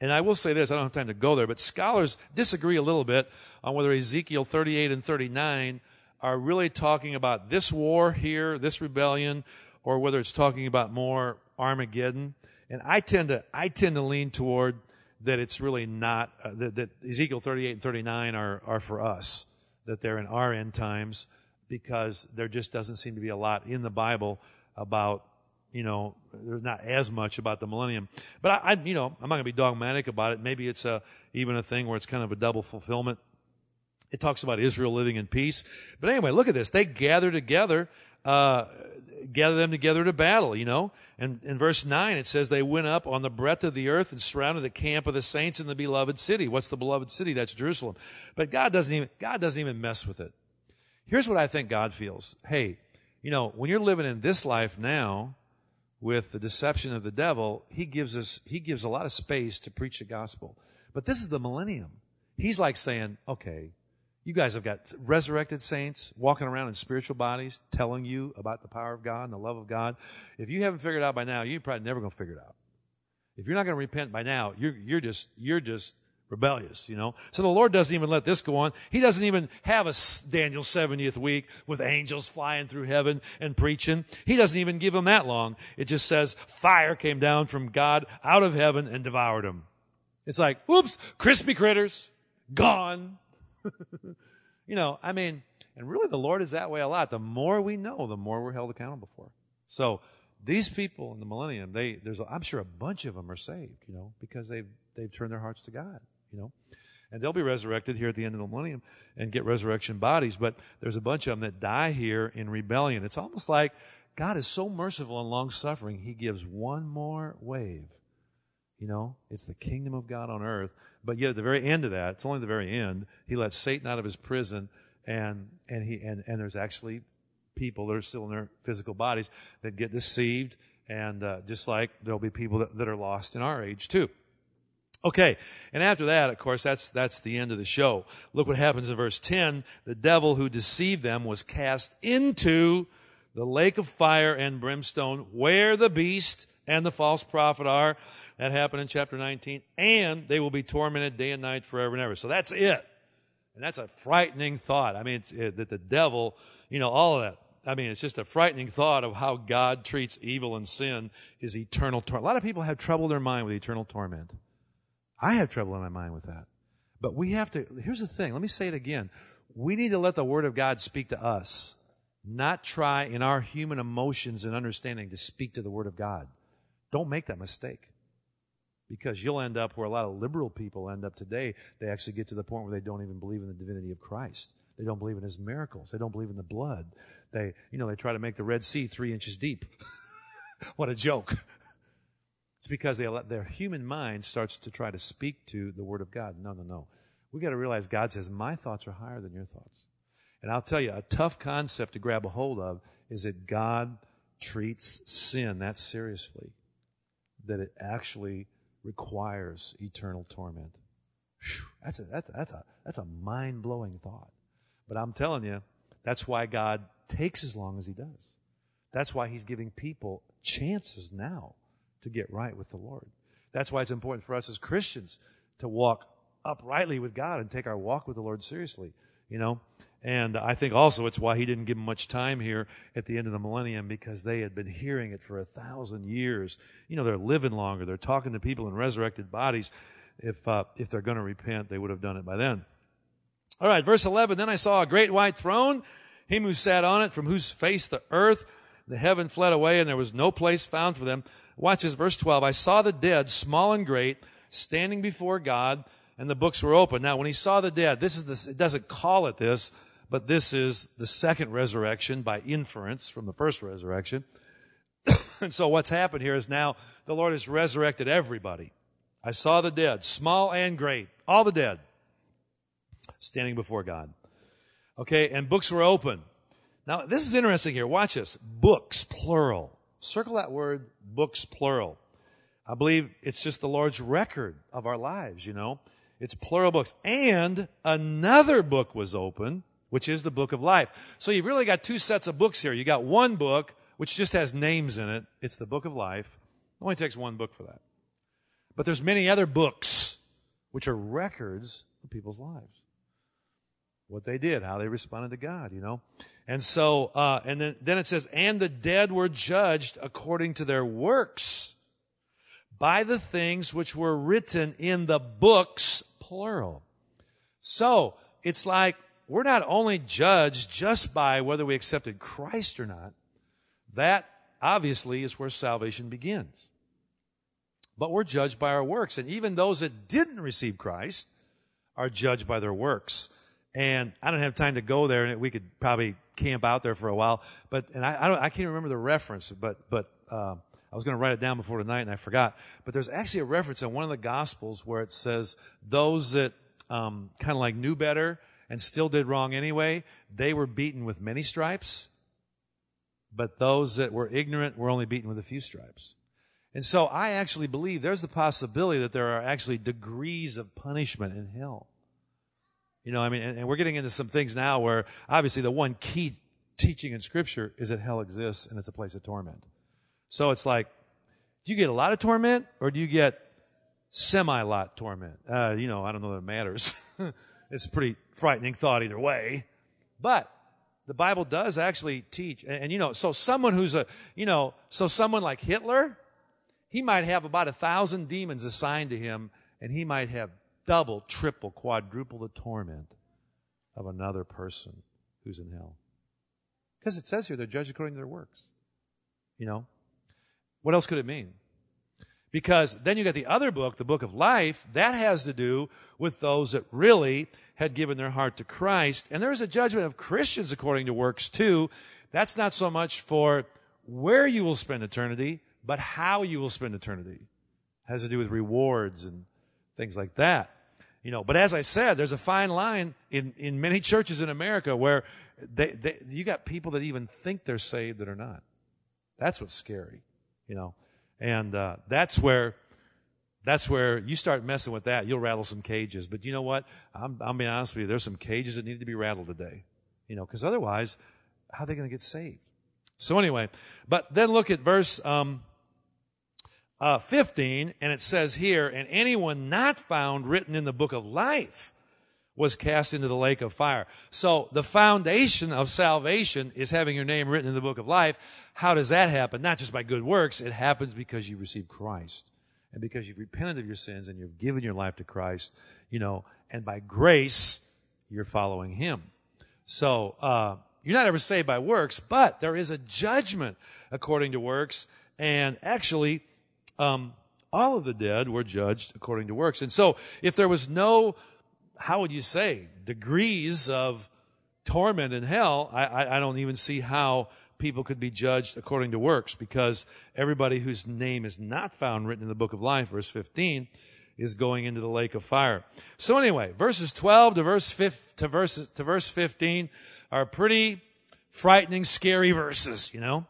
And I will say this, I don't have time to go there, but scholars disagree a little bit on whether Ezekiel 38 and 39 are really talking about this war here, this rebellion, or whether it's talking about more Armageddon. And I tend to lean toward that it's really not, that Ezekiel 38 and 39 are for us, that they're in our end times, because there just doesn't seem to be a lot in the Bible about, you know, there's not as much about the millennium. But I'm not going to be dogmatic about it. Maybe it's even a thing where it's kind of a double fulfillment. It talks about Israel living in peace. But anyway, look at this. They gather them together to battle, you know. And in verse 9, it says, they went up on the breadth of the earth and surrounded the camp of the saints in the beloved city. What's the beloved city? That's Jerusalem. But God doesn't even mess with it. Here's what I think God feels. Hey, you know, when you're living in this life now with the deception of the devil, he gives a lot of space to preach the gospel. But this is the millennium. He's like saying, okay, you guys have got resurrected saints walking around in spiritual bodies telling you about the power of God and the love of God. If you haven't figured it out by now, you're probably never going to figure it out. If you're not going to repent by now, you're just rebellious, you know. So the Lord doesn't even let this go on. He doesn't even have a Daniel 70th week with angels flying through heaven and preaching. He doesn't even give them that long. It just says fire came down from God out of heaven and devoured them. It's like, whoops, crispy critters, gone. You know, I mean, and really the Lord is that way a lot. The more we know, the more we're held accountable for. So these people in the millennium, I'm sure a bunch of them are saved, you know, because they've turned their hearts to God, you know. And they'll be resurrected here at the end of the millennium and get resurrection bodies. But there's a bunch of them that die here in rebellion. It's almost like God is so merciful and long-suffering, he gives one more wave. You know, it's the kingdom of God on earth. But yet at the very end of that, it's only the very end, he lets Satan out of his prison, and there's actually people that are still in their physical bodies that get deceived, and just like there'll be people that are lost in our age too. Okay, and after that, of course, that's the end of the show. Look what happens in verse 10. The devil who deceived them was cast into the lake of fire and brimstone where the beast and the false prophet are. That happened in chapter 19. And they will be tormented day and night forever and ever. So that's it. And that's a frightening thought. I mean, that the devil, you know, all of that. I mean, it's just a frightening thought of how God treats evil and sin is eternal torment. A lot of people have trouble in their mind with eternal torment. I have trouble in my mind with that. But we have to, here's the thing. Let me say it again. We need to let the Word of God speak to us, not try in our human emotions and understanding to speak to the Word of God. Don't make that mistake. Because you'll end up where a lot of liberal people end up today. They actually get to the point where they don't even believe in the divinity of Christ. They don't believe in his miracles. They don't believe in the blood. They try to make the Red Sea 3 inches deep. What a joke. It's because their human mind starts to try to speak to the Word of God. No. We've got to realize God says, my thoughts are higher than your thoughts. And I'll tell you, a tough concept to grab a hold of is that God treats sin that seriously, that it actually requires eternal torment. Whew, that's a mind-blowing thought. But I'm telling you, that's why God takes as long as he does. That's why he's giving people chances now to get right with the Lord. That's why it's important for us as Christians to walk uprightly with God and take our walk with the Lord seriously, you know. And I think also it's why he didn't give them much time here at the end of the millennium, because they had been hearing it for 1,000 years. You know, they're living longer. They're talking to people in resurrected bodies. If they're going to repent, they would have done it by then. All right, verse 11, then I saw a great white throne, him who sat on it, from whose face the earth, the heaven fled away, and there was no place found for them. Watch this, verse 12. I saw the dead, small and great, standing before God, and the books were open. Now, when he saw the dead, it doesn't call it this, but this is the second resurrection by inference from the first resurrection. And so what's happened here is now the Lord has resurrected everybody. I saw the dead, small and great, all the dead, standing before God. Okay, and books were open. Now, this is interesting here. Watch this. Books, plural. Circle that word, books, plural. I believe it's just the Lord's record of our lives, you know. It's plural books. And another book was open, which is the book of life. So you've really got two sets of books here. You got one book, which just has names in it. It's the book of life. It only takes one book for that. But there's many other books which are records of people's lives. What they did, how they responded to God, you know. And so, and then it says, and the dead were judged according to their works by the things which were written in the books, plural. So, it's like we're not only judged just by whether we accepted Christ or not. That, obviously, is where salvation begins. But we're judged by our works. And even those that didn't receive Christ are judged by their works. And I don't have time to go there, and we could probably camp out there for a while. But I can't remember the reference, but I was going to write it down before tonight, and I forgot. But there's actually a reference in one of the Gospels where it says those that kind of like knew better and still did wrong anyway, they were beaten with many stripes. But those that were ignorant were only beaten with a few stripes. And so I actually believe there's the possibility that there are actually degrees of punishment in hell. You know, I mean, and we're getting into some things now where obviously the one key teaching in Scripture is that hell exists and it's a place of torment. So it's like, do you get a lot of torment or do you get semi-lot torment? You know, I don't know that it matters. It's a pretty frightening thought either way. But the Bible does actually teach. And you know, so someone who's someone like Hitler, he might have about 1,000 demons assigned to him and he might have double, triple, quadruple the torment of another person who's in hell. Because it says here they're judged according to their works. You know? What else could it mean? Because then you got the other book, the book of life, that has to do with those that really had given their heart to Christ. And there's a judgment of Christians according to works too. That's not so much for where you will spend eternity, but how you will spend eternity. It has to do with rewards and things like that. You know, but as I said, there's a fine line in many churches in America where you got people that even think they're saved that are not. That's what's scary, you know. And that's where you start messing with that, you'll rattle some cages. But you know what? I'll be honest with you, there's some cages that need to be rattled today, you know, because otherwise, how are they going to get saved? So anyway, but then look at verse 15, and it says here, and anyone not found written in the book of life was cast into the lake of fire. So the foundation of salvation is having your name written in the book of life. How does that happen? Not just by good works. It happens because you received Christ and because you've repented of your sins and you've given your life to Christ, you know, and by grace, you're following him. So you're not ever saved by works, but there is a judgment according to works, and actually all of the dead were judged according to works. And so if there was no, how would you say, degrees of torment in hell, I don't even see how people could be judged according to works, because everybody whose name is not found written in the book of life, verse 15, is going into the lake of fire. So anyway, verses 12 to verse 15 are pretty frightening, scary verses, you know.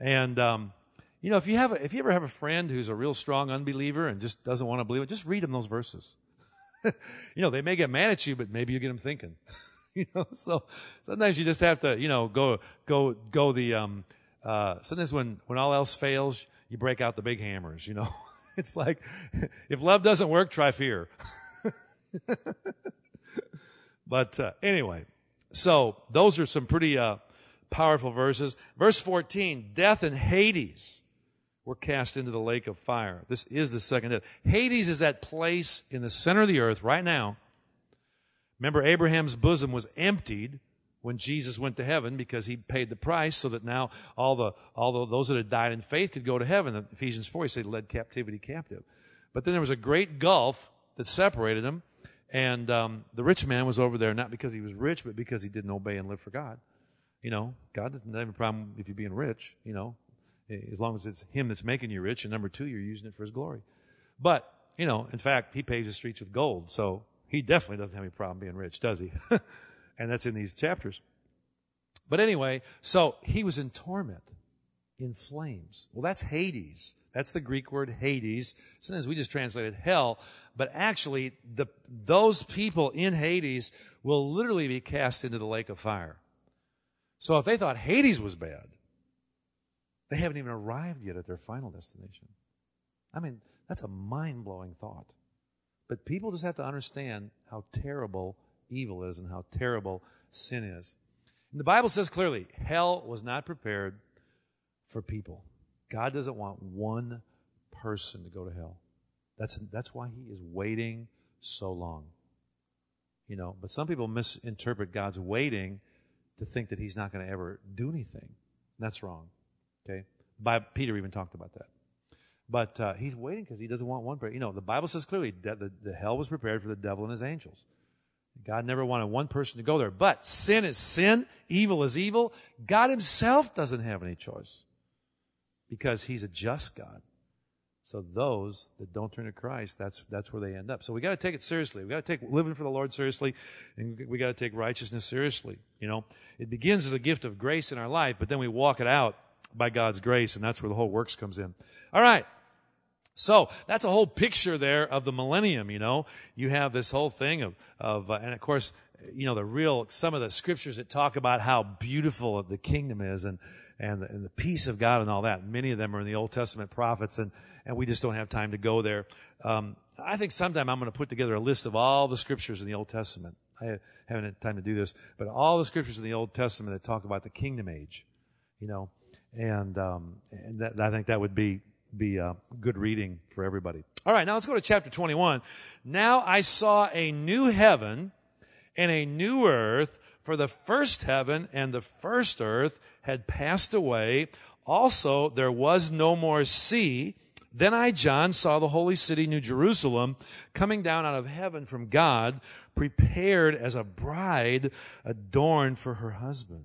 And you know, if you ever have a friend who's a real strong unbeliever and just doesn't want to believe it, just read them those verses. You know, they may get mad at you, but maybe you get them thinking. You know, so sometimes you just have to, you know, go the. Sometimes when all else fails, you break out the big hammers. You know, it's like if love doesn't work, try fear. But anyway, so those are some pretty powerful verses. Verse 14: Death and Hades were cast into the lake of fire. This is the second death. Hades is that place in the center of the earth right now. Remember, Abraham's bosom was emptied when Jesus went to heaven because he paid the price so that now all those that had died in faith could go to heaven. Ephesians 4, he said, led captivity captive. But then there was a great gulf that separated them, and the rich man was over there not because he was rich, but because he didn't obey and live for God. You know, God doesn't have a problem if you're being rich, you know, as long as it's him that's making you rich, and number two, you're using it for his glory. But, you know, in fact, he paves his streets with gold, so he definitely doesn't have any problem being rich, does he? And that's in these chapters. But anyway, so he was in torment, in flames. Well, that's Hades. That's the Greek word Hades. Sometimes we just translate it hell, but actually those people in Hades will literally be cast into the lake of fire. So if they thought Hades was bad, they haven't even arrived yet at their final destination. I mean, that's a mind-blowing thought. But people just have to understand how terrible evil is and how terrible sin is. And the Bible says clearly, hell was not prepared for people. God doesn't want one person to go to hell. That's why he is waiting so long. You know, but some people misinterpret God's waiting to think that he's not going to ever do anything. That's wrong. Okay? Peter even talked about that. But he's waiting because he doesn't want one person. You know, the Bible says clearly that the hell was prepared for the devil and his angels. God never wanted one person to go there. But sin is sin. Evil is evil. God himself doesn't have any choice because he's a just God. So those that don't turn to Christ, that's where they end up. So we got to take it seriously. We got to take living for the Lord seriously, and we got to take righteousness seriously. You know, it begins as a gift of grace in our life, but then we walk it out by God's grace, and that's where the whole works comes in. All right. So that's a whole picture there of the millennium, you know. You have this whole thing and of course, you know, some of the scriptures that talk about how beautiful the kingdom is and the peace of God and all that. Many of them are in the Old Testament prophets, and we just don't have time to go there. I think sometime I'm going to put together a list of all the scriptures in the Old Testament. I haven't had time to do this, but all the scriptures in the Old Testament that talk about the kingdom age, you know, and I think that would be good reading for everybody. All right, now let's go to chapter 21. Now I saw a new heaven and a new earth, for the first heaven and the first earth had passed away. Also, there was no more sea. Then I, John, saw the holy city, New Jerusalem, coming down out of heaven from God, prepared as a bride adorned for her husband.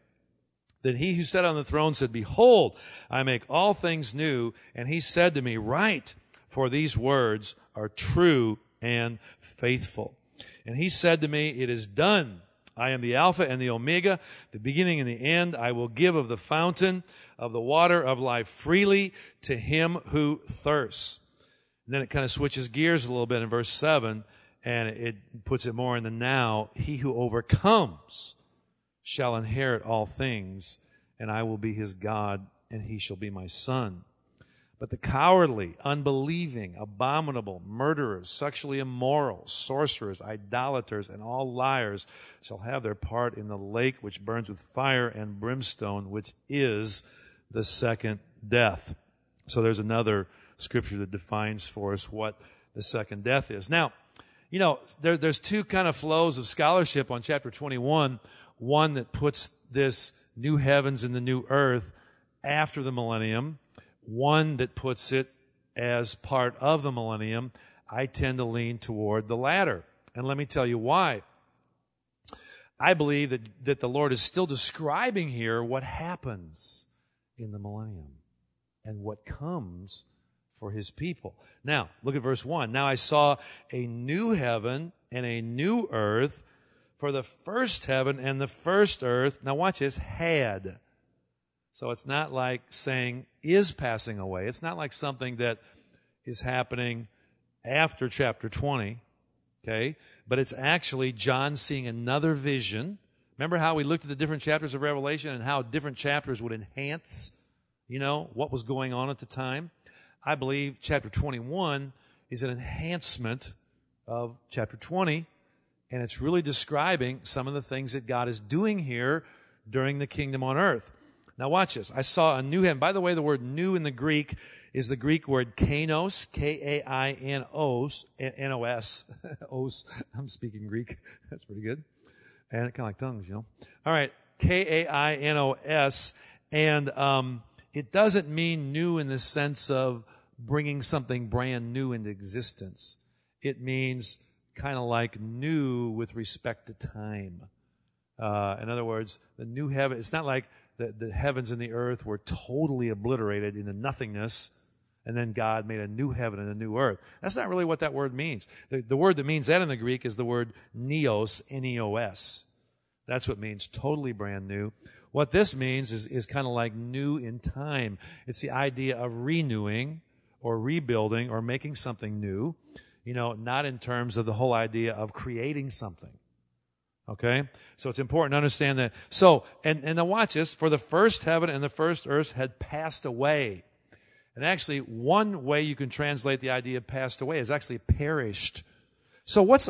Then he who sat on the throne said, "Behold, I make all things new." And he said to me, "Write, for these words are true and faithful." And he said to me, "It is done. I am the Alpha and the Omega, the beginning and the end. I will give of the fountain of the water of life freely to him who thirsts." And then it kind of switches gears a little bit in verse 7, and it puts it more in the now. "He who overcomes shall inherit all things, and I will be his God, and he shall be my son. But the cowardly, unbelieving, abominable, murderers, sexually immoral, sorcerers, idolaters, and all liars shall have their part in the lake which burns with fire and brimstone, which is the second death." So there's another scripture that defines for us what the second death is. Now, you know, there's two kind of flows of scholarship on chapter 21. One that puts this new heavens and the new earth after the millennium. One that puts it as part of the millennium. I tend to lean toward the latter. And let me tell you why. I believe that the Lord is still describing here what happens in the millennium and what comes for his people. Now, look at verse 1. "Now I saw a new heaven and a new earth, for the first heaven and the first earth," now watch this, "had." So it's not like saying is passing away. It's not like something that is happening after chapter 20, okay? But it's actually John seeing another vision. Remember how we looked at the different chapters of Revelation and how different chapters would enhance, you know, what was going on at the time? I believe chapter 21 is an enhancement of chapter 20, and it's really describing some of the things that God is doing here during the kingdom on earth. Now watch this. "I saw a new heaven." By the way, the word new in the Greek is the Greek word kainos, K-A-I-N-O-S, N-O-S. Os. I'm speaking Greek. That's pretty good. And it kind of like tongues, you know. All right, K-A-I-N-O-S. And it doesn't mean new in the sense of bringing something brand new into existence. It means kind of like new with respect to time. In other words, the new heaven, it's not like the heavens and the earth were totally obliterated into nothingness and then God made a new heaven and a new earth. That's not really what that word means. The word that means that in the Greek is the word neos, N-E-O-S. That's what means totally brand new. What this means is kind of like new in time. It's the idea of renewing or rebuilding or making something new, you know, not in terms of the whole idea of creating something. Okay? So it's important to understand that. So, and now watch this. For the first heaven and the first earth had passed away. And actually, one way you can translate the idea of passed away is actually perished. So what's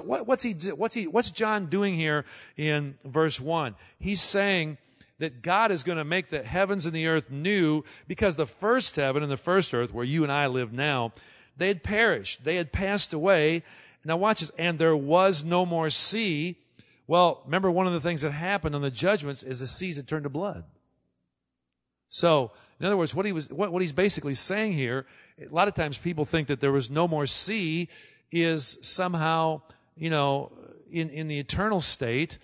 John doing here in verse 1? He's saying that God is going to make the heavens and the earth new because the first heaven and the first earth, where you and I live now, they had perished. They had passed away. Now watch this. And there was no more sea. Well, remember, one of the things that happened on the judgments is the seas had turned to blood. So, in other words, what he's basically saying here, a lot of times people think that there was no more sea is somehow, you know, in the eternal state.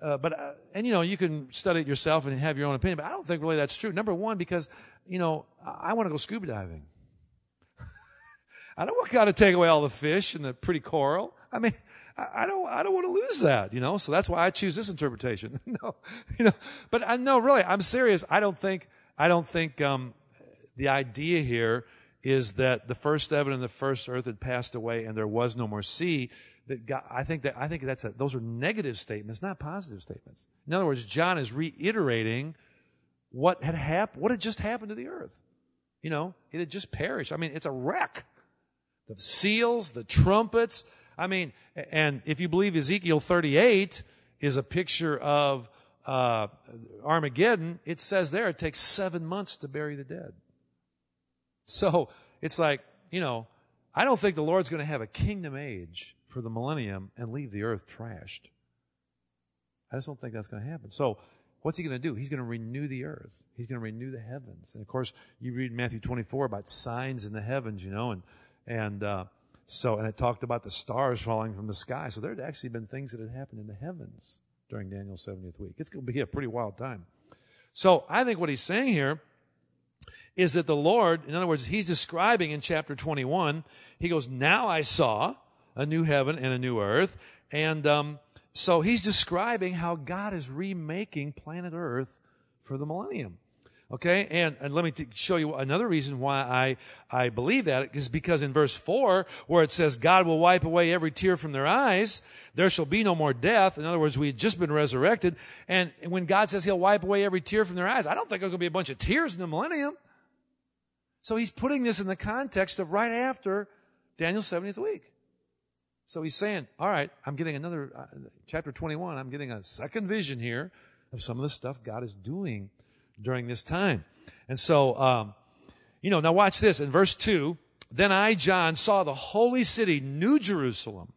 But you know, you can study it yourself and have your own opinion, but I don't think really that's true. Number one, because, you know, I want to go scuba diving. I don't want God to take away all the fish and the pretty coral. I mean, I don't want to lose that, you know, so that's why I choose this interpretation. No, you know, but I know, really, I'm serious. I don't think the idea here is that the first heaven and the first earth had passed away and there was no more sea. That God, I think that's those are negative statements, not positive statements. In other words, John is reiterating what had happened, what had just happened to the earth. You know, it had just perished. I mean, it's a wreck. The seals, the trumpets. I mean, and if you believe Ezekiel 38 is a picture of Armageddon, it says there it takes 7 months to bury the dead. So it's like, you know, I don't think the Lord's going to have a kingdom age for the millennium and leave the earth trashed. I just don't think that's going to happen. So what's he going to do? He's going to renew the earth. He's going to renew the heavens. And, of course, you read Matthew 24 about signs in the heavens, you know, and it talked about the stars falling from the sky. So there had actually been things that had happened in the heavens during Daniel's 70th week. It's going to be a pretty wild time. So I think what he's saying here is that the Lord, in other words, he's describing in chapter 21, he goes, now I saw a new heaven and a new earth. And so he's describing how God is remaking planet earth for the millennium. Okay, and let me show you another reason why I believe that is because in verse 4, where it says, God will wipe away every tear from their eyes, there shall be no more death. In other words, we had just been resurrected. And when God says he'll wipe away every tear from their eyes, I don't think there's going to be a bunch of tears in the millennium. So he's putting this in the context of right after Daniel's 70th week. So he's saying, all right, I'm getting another, chapter 21, I'm getting a second vision here of some of the stuff God is doing during this time. And so, you know, now watch this. In verse 2, then I, John, saw the holy city, New Jerusalem,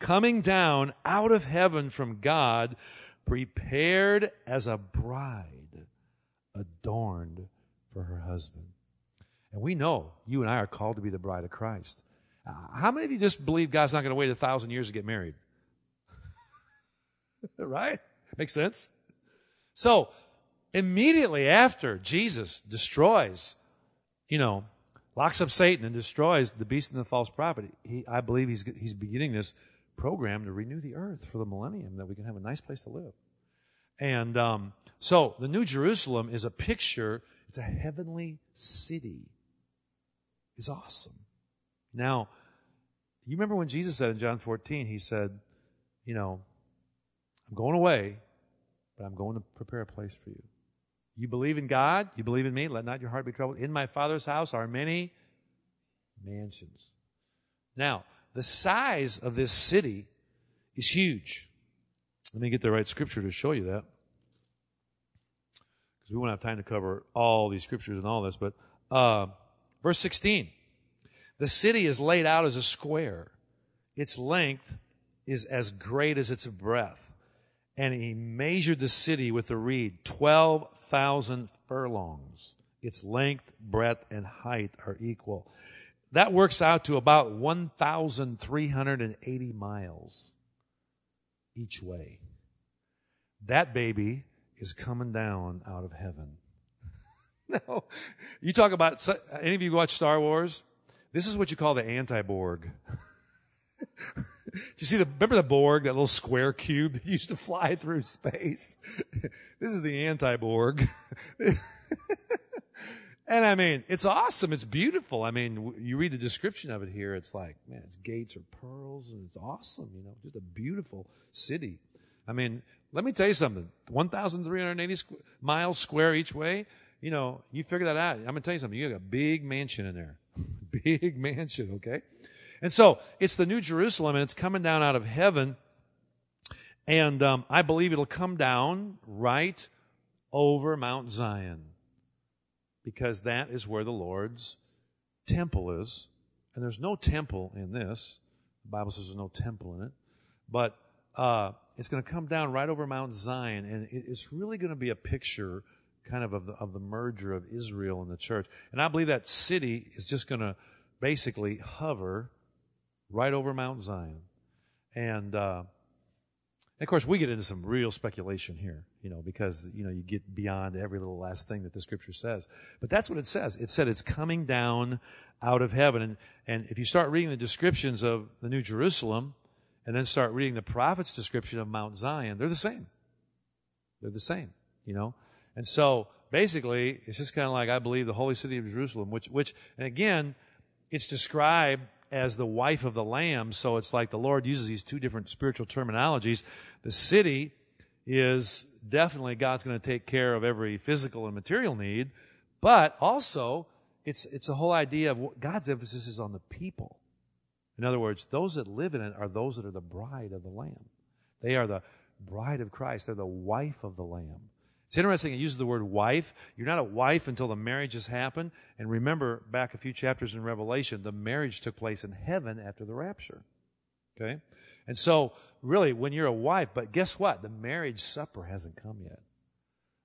coming down out of heaven from God, prepared as a bride, adorned for her husband. And we know you and I are called to be the bride of Christ. How many of you just believe God's not going to wait 1,000 years to get married? Right? Makes sense? So, immediately after Jesus destroys, you know, locks up Satan and destroys the beast and the false prophet, I believe he's beginning this program to renew the earth for the millennium, that we can have a nice place to live. And so the New Jerusalem is a picture. It's a heavenly city. It's awesome. Now, you remember when Jesus said in John 14, he said, you know, I'm going away, but I'm going to prepare a place for you. You believe in God, you believe in me, let not your heart be troubled. In my Father's house are many mansions. Now, the size of this city is huge. Let me get the right scripture to show you that, because we won't have time to cover all these scriptures and all this, but verse 16. The city is laid out as a square. Its length is as great as its breadth. And he measured the city with a reed, 12,000 furlongs. Its length, breadth, and height are equal. That works out to about 1,380 miles each way. That baby is coming down out of heaven. No. You talk about, any of you watch Star Wars? This is what you call the anti-Borg. Do you see remember the Borg, that little square cube that used to fly through space? This is the anti-Borg. And I mean, it's awesome. It's beautiful. I mean, you read the description of it here. It's like, man, its gates are pearls and it's awesome. You know, just a beautiful city. I mean, let me tell you something. 1,380 miles square each way. You know, you figure that out. I'm going to tell you something. You got a big mansion in there. Big mansion, okay? And so it's the New Jerusalem, and it's coming down out of heaven. And I believe it'll come down right over Mount Zion, because that is where the Lord's temple is. And there's no temple in this. The Bible says there's no temple in it. But it's going to come down right over Mount Zion, and it's really going to be a picture kind of the merger of Israel and the church. And I believe that city is just going to basically hover right over Mount Zion. And of course, we get into some real speculation here, you know, because, you know, you get beyond every little last thing that the Scripture says. But that's what it says. It said it's coming down out of heaven. And if you start reading the descriptions of the New Jerusalem and then start reading the prophet's description of Mount Zion, they're the same. They're the same, you know. And so, basically, it's just kind of like, I believe, the holy city of Jerusalem, which and again, it's described as the wife of the Lamb, so it's like the Lord uses these two different spiritual terminologies. The city is definitely God's going to take care of every physical and material need, but also it's the whole idea of what God's emphasis is on the people. In other words, those that live in it are those that are the bride of the Lamb. They are the bride of Christ. They're the wife of the Lamb. It's interesting, it uses the word wife. You're not a wife until the marriage has happened. And remember, back a few chapters in Revelation, the marriage took place in heaven after the rapture. Okay? And so, really, when you're a wife, but guess what? The marriage supper hasn't come yet.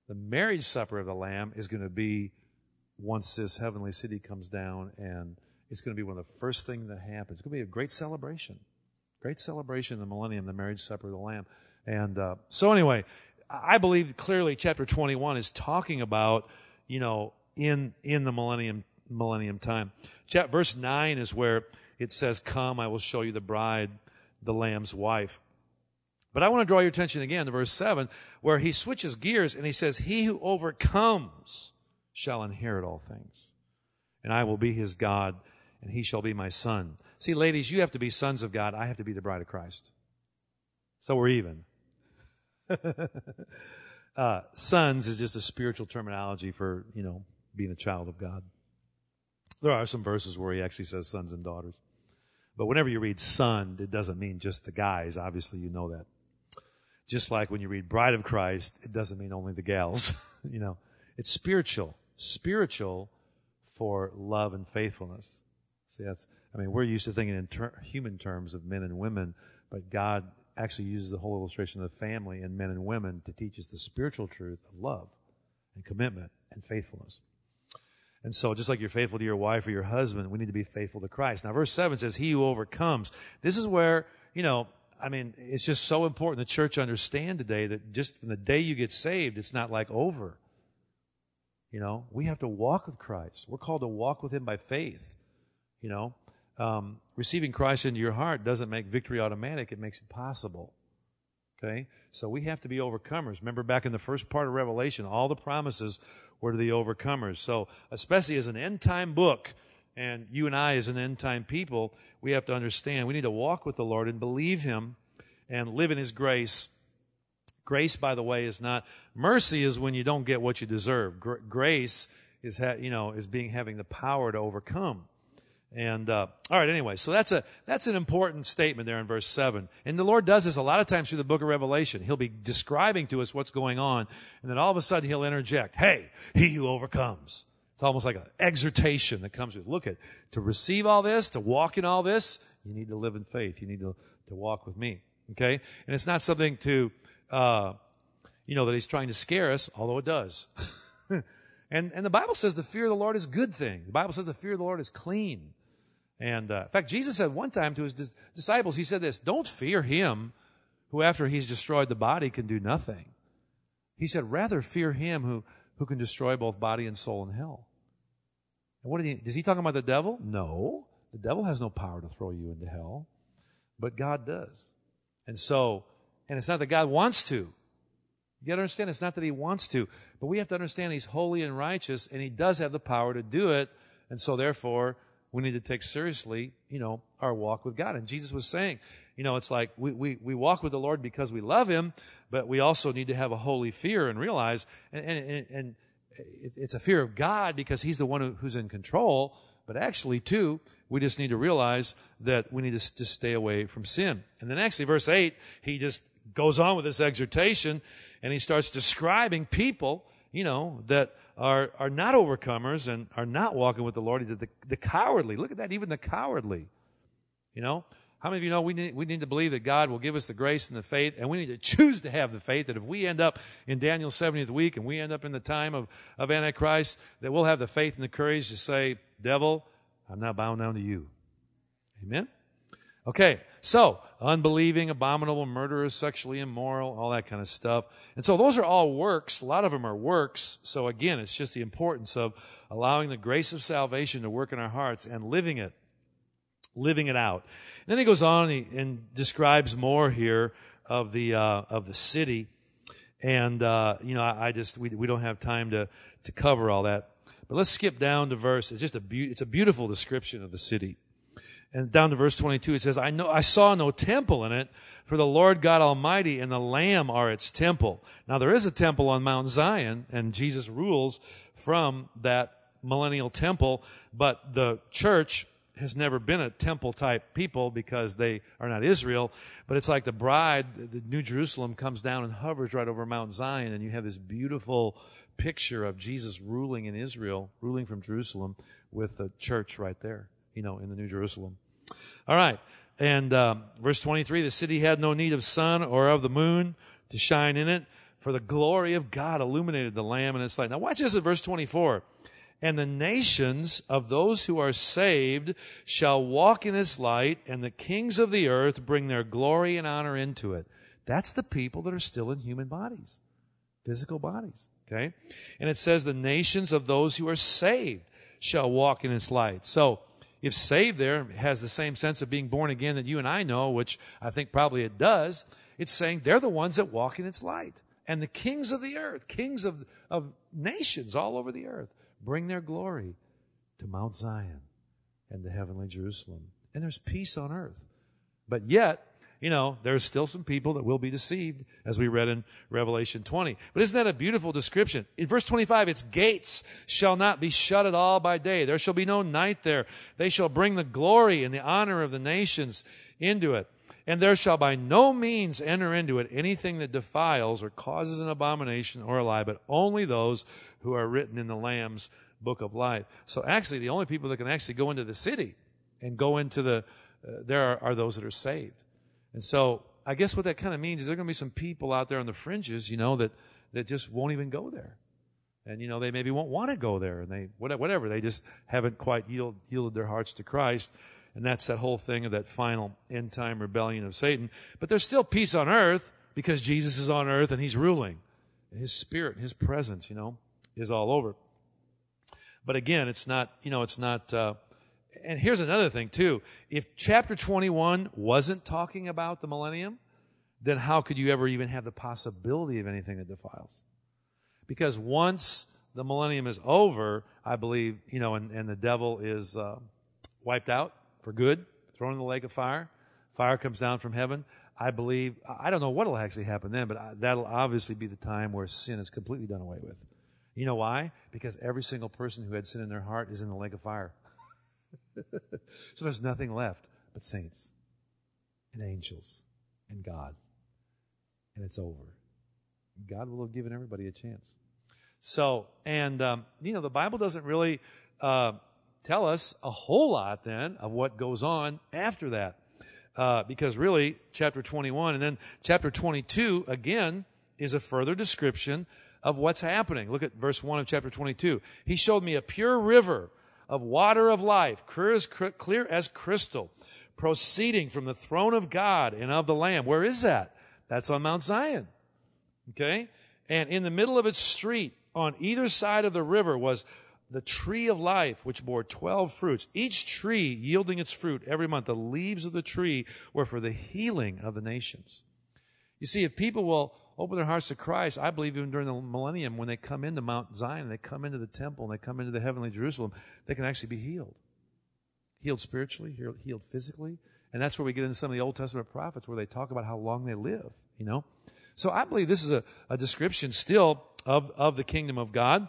The marriage supper of the Lamb is going to be once this heavenly city comes down, and it's going to be one of the first things that happens. It's going to be a great celebration. Great celebration in the millennium, the marriage supper of the Lamb. And so anyway, I believe clearly chapter 21 is talking about, you know, in the millennium time. Verse 9 is where it says, "Come, I will show you the bride, the Lamb's wife." But I want to draw your attention again to verse 7, where he switches gears and he says, "He who overcomes shall inherit all things, and I will be his God, and he shall be my son." See, ladies, you have to be sons of God. I have to be the bride of Christ. So we're even. Sons is just a spiritual terminology for, you know, being a child of God. There are some verses where he actually says sons and daughters. But whenever you read son, it doesn't mean just the guys. Obviously, you know that. Just like when you read bride of Christ, it doesn't mean only the gals. You know, it's spiritual. Spiritual for love and faithfulness. See, we're used to thinking in human terms of men and women, but God actually uses the whole illustration of the family and men and women to teach us the spiritual truth of love and commitment and faithfulness. And so just like you're faithful to your wife or your husband, we need to be faithful to Christ. Now, verse 7 says, "He who overcomes." This is where, you know, I mean, it's just so important the church understand today that just from the day you get saved, it's not like over. You know, we have to walk with Christ. We're called to walk with Him by faith, you know. Receiving Christ into your heart doesn't make victory automatic. It makes it possible. Okay? So we have to be overcomers. Remember back in the first part of Revelation, all the promises were to the overcomers. So especially as an end-time book, and you and I as an end-time people, we have to understand we need to walk with the Lord and believe Him and live in His grace. Grace, by the way, is not... Mercy is when you don't get what you deserve. Grace is, having the power to overcome. And all right, anyway, so that's an important statement there in verse 7. And the Lord does this a lot of times through the book of Revelation. He'll be describing to us what's going on, and then all of a sudden He'll interject, "Hey, he who overcomes." It's almost like an exhortation that comes with, look at, to receive all this, to walk in all this, you need to live in faith. You need to walk with me, okay? And it's not something to, that He's trying to scare us, although it does. And the Bible says the fear of the Lord is a good thing. The Bible says the fear of the Lord is clean. And in fact, Jesus said one time to His disciples, He said this, "Don't fear him who after he's destroyed the body can do nothing." He said, rather fear him who, who can destroy both body and soul in hell. And what is he talking about the devil? No. The devil has no power to throw you into hell, but God does. And so, and it's not that God wants to. You got to understand, it's not that he wants to, but we have to understand he's holy and righteous, and he does have the power to do it. And so, therefore, we need to take seriously, you know, our walk with God. And Jesus was saying, you know, it's like we walk with the Lord because we love him, but we also need to have a holy fear and realize, and it's a fear of God because he's the one who's in control. But actually, too, we just need to realize that we need to just stay away from sin. And then actually, verse 8, he just goes on with this exhortation, and he starts describing people, you know, that are not overcomers and are not walking with the Lord. The cowardly. Look at that, even the cowardly. You know, how many of you know we need to believe that God will give us the grace and the faith, and we need to choose to have the faith that if we end up in Daniel's 70th week and we end up in the time of Antichrist, that we'll have the faith and the courage to say, devil, I'm not bowing down to you. Amen? Okay, so unbelieving, abominable, murderers, sexually immoral, all that kind of stuff. And so those are all works. A lot of them are works. So again, it's just the importance of allowing the grace of salvation to work in our hearts and living it out. And then he goes on and describes more here of the city. And, you know, we don't have time to cover all that. But let's skip down to verse. It's just it's a beautiful description of the city. And down to verse 22, it says, I saw no temple in it, for the Lord God Almighty and the Lamb are its temple. Now, there is a temple on Mount Zion, and Jesus rules from that millennial temple, but the church has never been a temple-type people because they are not Israel. But it's like the bride, the New Jerusalem, comes down and hovers right over Mount Zion, and you have this beautiful picture of Jesus ruling in Israel, ruling from Jerusalem with the church right there, you know, in the New Jerusalem. All right. And verse 23, the city had no need of sun or of the moon to shine in it, for the glory of God illuminated the Lamb and its light. Now watch this at verse 24. And the nations of those who are saved shall walk in its light, and the kings of the earth bring their glory and honor into it. That's the people that are still in human bodies, physical bodies. Okay? And it says the nations of those who are saved shall walk in its light. So if saved there has the same sense of being born again that you and I know, which I think probably it does, it's saying they're the ones that walk in its light. And the kings of the earth, kings of nations all over the earth, bring their glory to Mount Zion and the heavenly Jerusalem. And there's peace on earth. But yet, you know, there's still some people that will be deceived, as we read in Revelation 20. But isn't that a beautiful description? In verse 25, its gates shall not be shut at all by day. There shall be no night there. They shall bring the glory and the honor of the nations into it. And there shall by no means enter into it anything that defiles or causes an abomination or a lie, but only those who are written in the Lamb's book of life. So actually, the only people that can actually go into the city and go into the, there are those that are saved. And so I guess what that kind of means is there are going to be some people out there on the fringes, you know, that just won't even go there. And, you know, they maybe won't want to go there. And they, whatever, they just haven't quite yielded their hearts to Christ. And that's that whole thing of that final end-time rebellion of Satan. But there's still peace on earth because Jesus is on earth and he's ruling. His spirit, his presence, you know, is all over. But again, it's not, and here's another thing, too. If chapter 21 wasn't talking about the millennium, then how could you ever even have the possibility of anything that defiles? Because once the millennium is over, I believe, you know, and the devil is wiped out for good, thrown in the lake of fire. Fire comes down from heaven. I believe, I don't know what will actually happen then, but that'll obviously be the time where sin is completely done away with. You know why? Because every single person who had sin in their heart is in the lake of fire. So there's nothing left but saints and angels and God. And it's over. God will have given everybody a chance. So, and, you know, the Bible doesn't really tell us a whole lot then of what goes on after that. Because really, chapter 21 and then chapter 22, again, is a further description of what's happening. Look at verse 1 of chapter 22. He showed me a pure river of water of life, clear as crystal, proceeding from the throne of God and of the Lamb. Where is that? That's on Mount Zion. Okay? And in the middle of its street, on either side of the river was the tree of life, which bore 12 fruits, each tree yielding its fruit every month. The leaves of the tree were for the healing of the nations. You see, if people will open their hearts to Christ, I believe even during the millennium, when they come into Mount Zion, they come into the temple, and they come into the heavenly Jerusalem, they can actually be healed. Healed spiritually, healed physically. And that's where we get into some of the Old Testament prophets where they talk about how long they live, you know. So I believe this is a description still of the kingdom of God.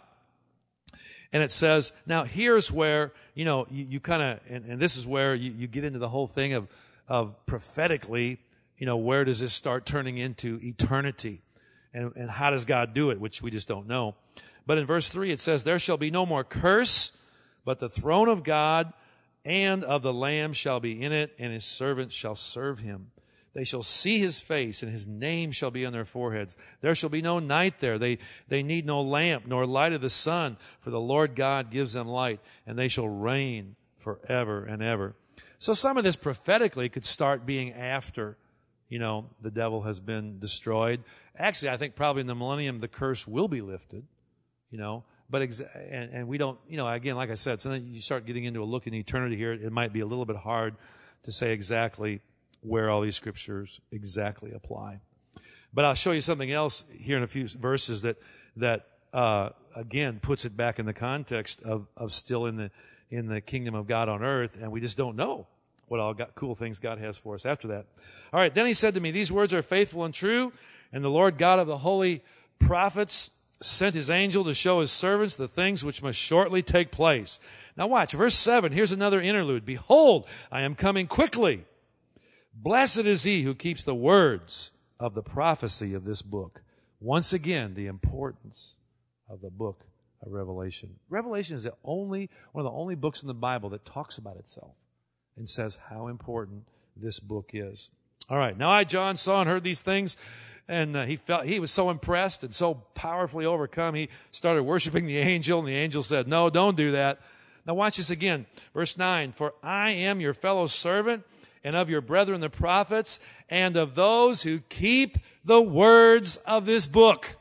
And it says, now here's where, you know, you kind of, and this is where you get into the whole thing of prophetically, you know, where does this start turning into eternity? And how does God do it? Which we just don't know. But in verse 3 it says, there shall be no more curse, but the throne of God and of the Lamb shall be in it, and his servants shall serve him. They shall see his face, and his name shall be on their foreheads. There shall be no night there. They need no lamp, nor light of the sun, for the Lord God gives them light, and they shall reign forever and ever. So some of this prophetically could start being after, you know, the devil has been destroyed. Actually, I think probably in the millennium, the curse will be lifted, you know. But and we don't, you know, again, like I said, sometimes you start getting into a look in eternity here. It might be a little bit hard to say exactly where all these scriptures exactly apply. But I'll show you something else here in a few verses that again, puts it back in the context of still in the kingdom of God on earth, and we just don't know what all cool things God has for us after that. All right, then he said to me, these words are faithful and true, and the Lord God of the holy prophets sent his angel to show his servants the things which must shortly take place. Now watch, verse 7, here's another interlude. Behold, I am coming quickly. Blessed is he who keeps the words of the prophecy of this book. Once again, the importance of the book of Revelation. Revelation is one of the only books in the Bible that talks about itself and says how important this book is. All right, now I, John, saw and heard these things, and he was so impressed and so powerfully overcome, he started worshiping the angel, and the angel said, no, don't do that. Now watch this again, verse 9, for I am your fellow servant and of your brethren the prophets and of those who keep the words of this book.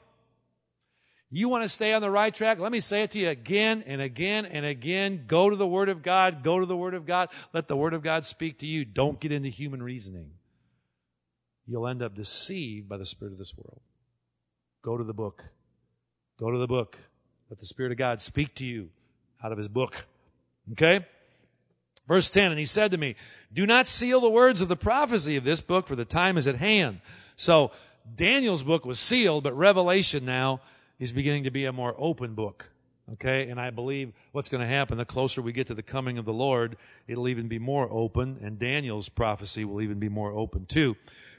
You want to stay on the right track? Let me say it to you again and again and again. Go to the Word of God. Go to the Word of God. Let the Word of God speak to you. Don't get into human reasoning. You'll end up deceived by the spirit of this world. Go to the book. Go to the book. Let the Spirit of God speak to you out of his book. Okay? Verse 10, and he said to me, do not seal the words of the prophecy of this book, for the time is at hand. So Daniel's book was sealed, but Revelation now is beginning to be a more open book. Okay? And I believe what's going to happen, the closer we get to the coming of the Lord, it'll even be more open, and Daniel's prophecy will even be more open too.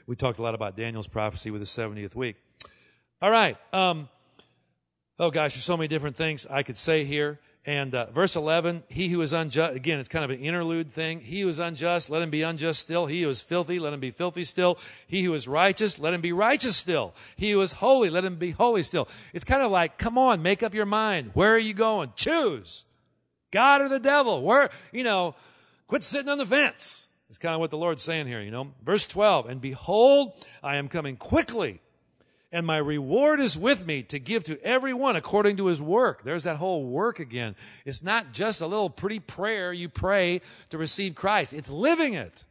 We talked a lot about Daniel's prophecy with the 70th week. All right. Oh, gosh, there's so many different things I could say here. And verse 11, he who is unjust, again, it's kind of an interlude thing. He who is unjust, let him be unjust still. He who is filthy, let him be filthy still. He who is righteous, let him be righteous still. He who is holy, let him be holy still. It's kind of like, come on, make up your mind. Where are you going? Choose. God or the devil. Where, you know, quit sitting on the fence. It's kind of what the Lord's saying here, you know. Verse 12, and behold, I am coming quickly, and my reward is with me to give to everyone according to his work. There's that whole work again. It's not just a little pretty prayer you pray to receive Christ. It's living it.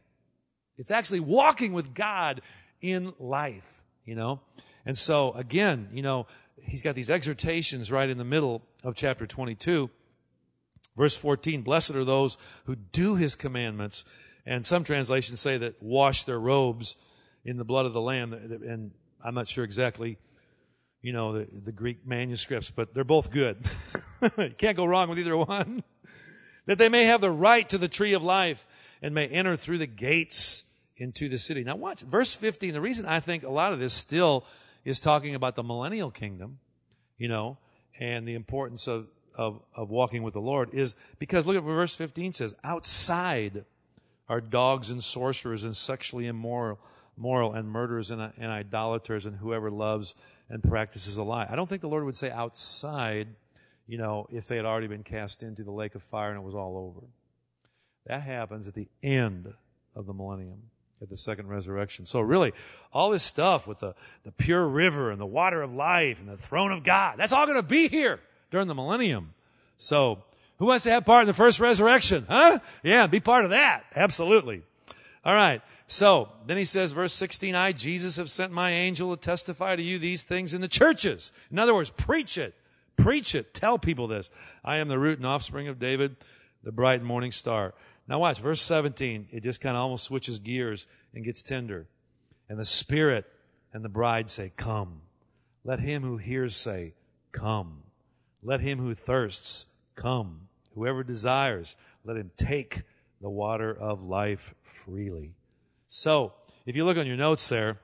It's actually walking with God in life, you know. And so, again, you know, he's got these exhortations right in the middle of chapter 22. Verse 14, blessed are those who do his commandments. And some translations say that wash their robes in the blood of the Lamb. And I'm not sure exactly, you know, the Greek manuscripts, but they're both good. You can't go wrong with either one. That they may have the right to the tree of life and may enter through the gates into the city. Now watch, verse 15. The reason I think a lot of this still is talking about the millennial kingdom, you know, and the importance of walking with the Lord is because look at what verse 15 says, outside are dogs and sorcerers and sexually immoral and murderers and idolaters and whoever loves and practices a lie. I don't think the Lord would say outside, you know, if they had already been cast into the lake of fire and it was all over. That happens at the end of the millennium. at the second resurrection. So really, all this stuff with the pure river and the water of life and the throne of God, that's all going to be here during the millennium. So who wants to have part in the first resurrection? Huh? Yeah, be part of that. Absolutely. All right. So then he says, verse 16, I, Jesus, have sent my angel to testify to you these things in the churches. In other words, preach it. Preach it. Tell people this. I am the root and offspring of David, the bright and morning star. Now watch, verse 17. It just kind of almost switches gears and gets tender. And the Spirit and the bride say, come. Let him who hears say, come. Let him who thirsts, come. Whoever desires, let him take the water of life freely. So if you look on your notes there,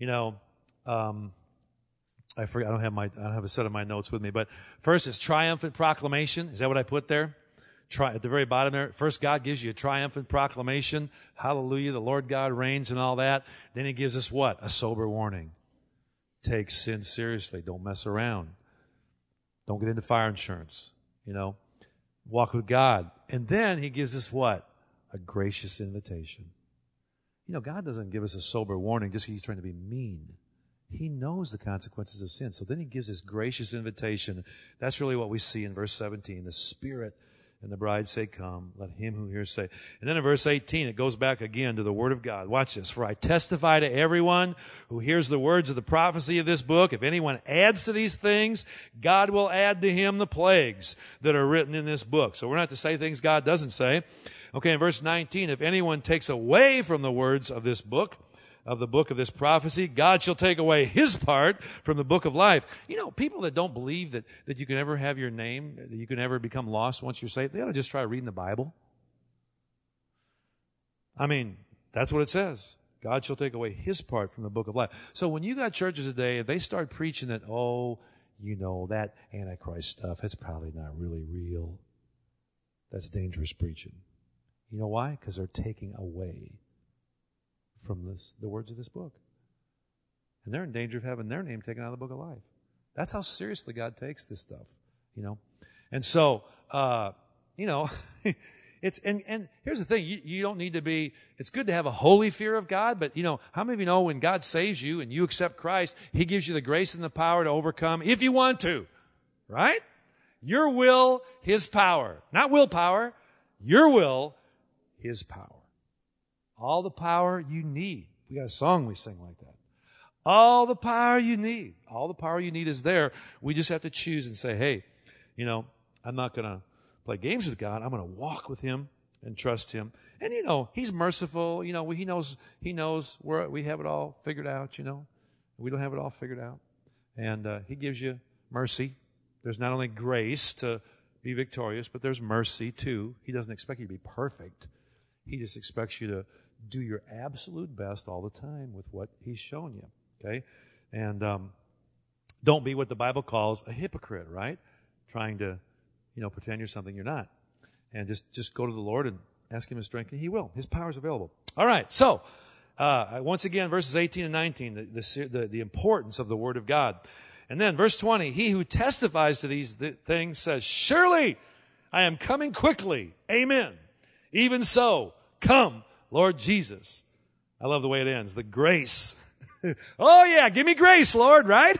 you know, I forget, I don't have a set of my notes with me, but first is triumphant proclamation. Is that what I put there? At the very bottom there, first God gives you a triumphant proclamation. Hallelujah, the Lord God reigns and all that. Then he gives us what? A sober warning. Take sin seriously. Don't mess around. Don't get into fire insurance, you know. Walk with God. And then he gives us what? A gracious invitation. You know, God doesn't give us a sober warning just because he's trying to be mean. He knows the consequences of sin. So then he gives this gracious invitation. That's really what we see in verse 17. The Spirit and the bride say, come. Let him who hears say. And then in verse 18, it goes back again to the word of God. Watch this. For I testify to everyone who hears the words of the prophecy of this book. If anyone adds to these things, God will add to him the plagues that are written in this book. So we're not to say things God doesn't say. Okay, in verse 19, if anyone takes away from the words of this book, of the book of this prophecy, God shall take away his part from the book of life. You know, people that don't believe that you can ever have your name, that you can ever become lost once you're saved, they ought to just try reading the Bible. I mean, that's what it says. God shall take away his part from the book of life. So when you got churches today, if they start preaching that, oh, you know, that Antichrist stuff, that's probably not really real. That's dangerous preaching. You know why? Because they're taking away from the words of this book. And they're in danger of having their name taken out of the book of life. That's how seriously God takes this stuff, you know. And so, you know, it's, and here's the thing, you don't need to be, it's good to have a holy fear of God, but, you know, how many of you know when God saves you and you accept Christ, he gives you the grace and the power to overcome if you want to, right? Your will, his power. Not willpower, your will, his power. All the power you need. We got a song we sing like that. All the power you need. All the power you need is there. We just have to choose and say, hey, you know, I'm not going to play games with God. I'm going to walk with him and trust him. And, you know, he's merciful. You know, he knows where we have it all figured out, you know. We don't have it all figured out. And he gives you mercy. There's not only grace to be victorious, but there's mercy too. He doesn't expect you to be perfect. He just expects you to do your absolute best all the time with what he's shown you, okay? And don't be what the Bible calls a hypocrite, right? Trying to, you know, pretend you're something you're not. And just go to the Lord and ask him his strength, and he will. His power is available. All right, so once again, verses 18 and 19, the importance of the Word of God. And then verse 20, he who testifies to these things says, surely I am coming quickly. Amen. Even so, come, Lord Jesus. I love the way it ends. The grace. Oh, yeah, give me grace, Lord, right?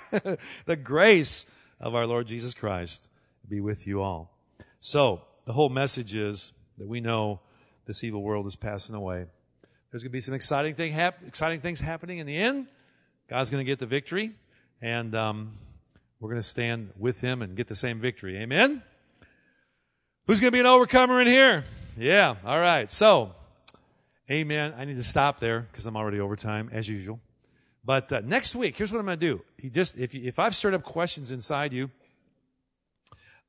The grace of our Lord Jesus Christ be with you all. So the whole message is that we know this evil world is passing away. There's going to be some exciting things happening in the end. God's going to get the victory, and we're going to stand with him and get the same victory. Amen? Who's going to be an overcomer in here? Yeah, all right. So, amen. I need to stop there because I'm already over time, as usual. But next week, here's what I'm going to do. If I've stirred up questions inside you,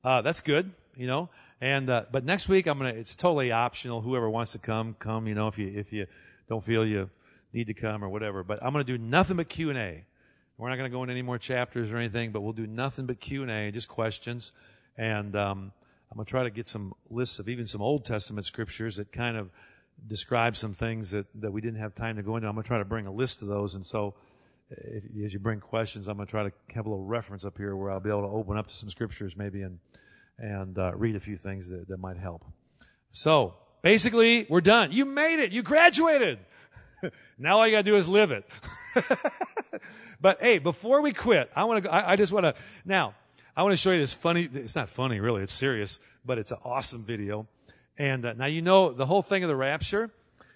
that's good, you know. And but next week, it's totally optional. Whoever wants to come. You know, if you don't feel you need to come or whatever. But I'm going to do nothing but Q&A. We're not going to go into any more chapters or anything, but we'll do nothing but Q&A, just questions. And I'm going to try to get some lists of even some Old Testament scriptures that kind of describe some things that we didn't have time to go into. I'm going to try to bring a list of those. And so as you bring questions, I'm going to try to have a little reference up here where I'll be able to open up to some scriptures maybe and read a few things that might help. So basically, we're done. You made it. You graduated. Now all you got to do is live it. But hey, before we quit, I want to show you this funny, it's not funny really, it's serious, but it's an awesome video. And now you know the whole thing of the rapture.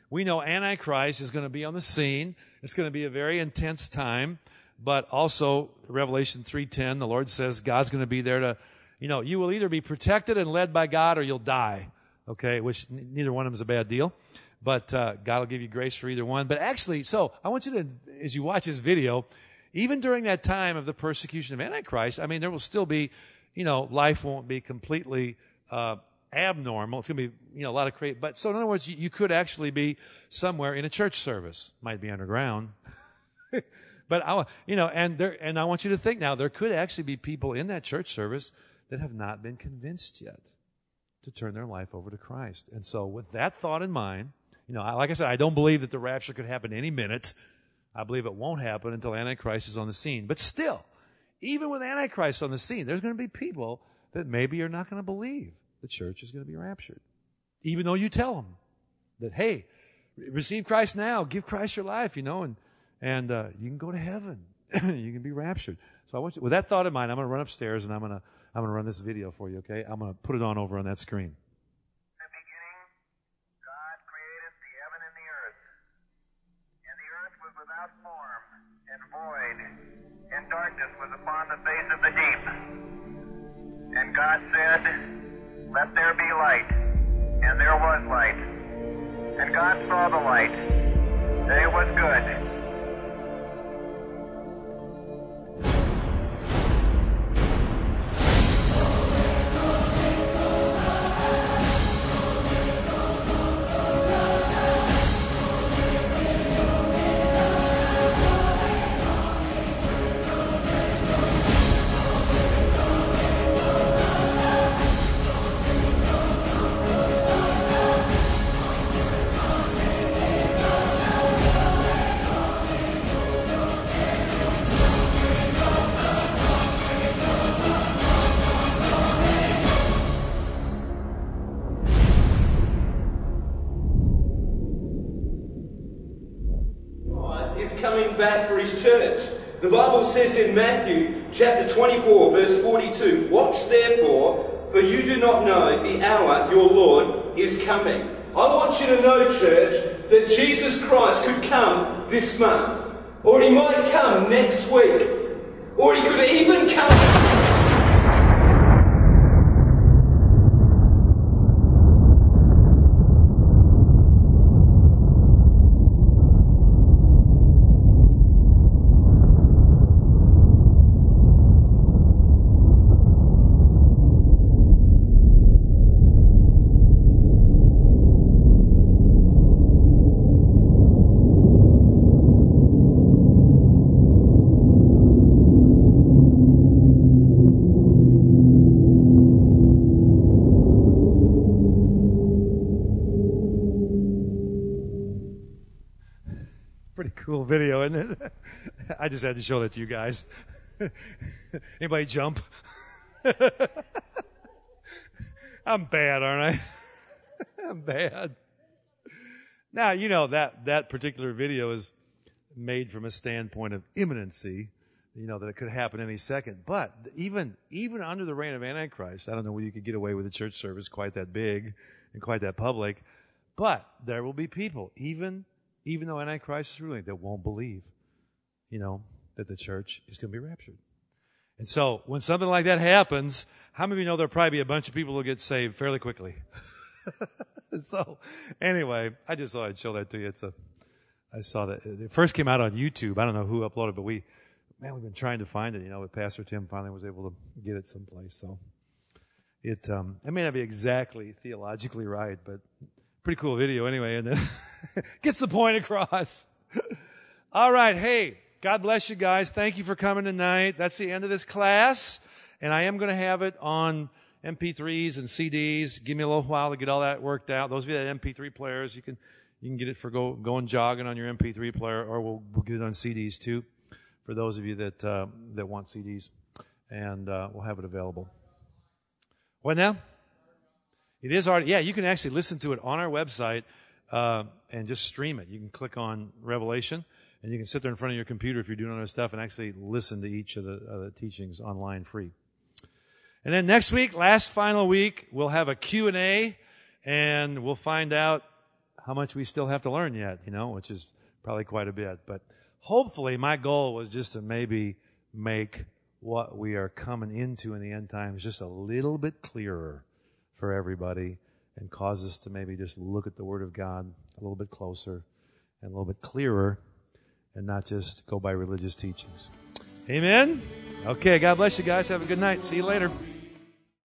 We know Antichrist is going to be on the scene. It's going to be a very intense time. But also, Revelation 3:10, the Lord says God's going to be there to, you know, you will either be protected and led by God or you'll die. Okay, which neither one of them is a bad deal. But God will give you grace for either one. But actually, so I want you to, as you watch this video, even during that time of the persecution of Antichrist, I mean, there will still be, you know, life won't be completely abnormal. It's going to be, you know, a lot of create. But so in other words, you could actually be somewhere in a church service. Might be underground. But I, you know, and I want you to think now, there could actually be people in that church service that have not been convinced yet to turn their life over to Christ. And so with that thought in mind, you know, like I said, I don't believe that the rapture could happen any minute. I believe it won't happen until Antichrist is on the scene. But still, even with Antichrist on the scene, there's going to be people that maybe you're not going to believe the church is going to be raptured, even though you tell them that, hey, receive Christ now, give Christ your life, you know, and you can go to heaven, you can be raptured. So I want you, with that thought in mind, I'm going to run upstairs and I'm going to run this video for you. Okay, I'm going to put it on over on that screen. Darkness was upon the face of the deep, and God said, let there be light, and there was light, and God saw the light, and it was good. The Bible says in Matthew chapter 24 verse 42, watch therefore, for you do not know the hour your Lord is coming. I want you to know, church, that Jesus Christ could come this month, or he might come next week, or he could even come... Cool video, isn't it? I just had to show that to you guys. Anybody jump? I'm bad, aren't I? I'm bad. Now, you know, that particular video is made from a standpoint of imminency, you know, that it could happen any second. But even under the reign of Antichrist, I don't know whether you could get away with a church service quite that big and quite that public, but there will be people, even though Antichrist is ruling, that won't believe, you know, that the church is going to be raptured. And so when something like that happens, how many of you know there'll probably be a bunch of people who get saved fairly quickly? So anyway, I just thought I'd show that to you. I saw that. It first came out on YouTube. I don't know who uploaded, but we've been trying to find it, you know, but Pastor Tim finally was able to get it someplace. So it may not be exactly theologically right, but pretty cool video anyway, and it gets the point across. All right, hey, God bless you guys. Thank you for coming tonight. That's the end of this class, and I am going to have it on MP3s and CDs. Give me a little while to get all that worked out. Those of you that have MP3 players, you can get it for going jogging on your MP3 player, or we'll get it on CDs too, for those of you that want CDs, and we'll have it available. What now? It is already, yeah, you can actually listen to it on our website. and just stream it. You can click on Revelation, and you can sit there in front of your computer if you're doing other stuff and actually listen to each of the teachings online free. And then next week, last final week, we'll have a Q&A, and we'll find out how much we still have to learn yet, you know, which is probably quite a bit. But hopefully my goal was just to maybe make what we are coming into in the end times just a little bit clearer for everybody and cause us to maybe just look at the Word of God a little bit closer and a little bit clearer and not just go by religious teachings. Amen? Okay, God bless you guys. Have a good night. See you later.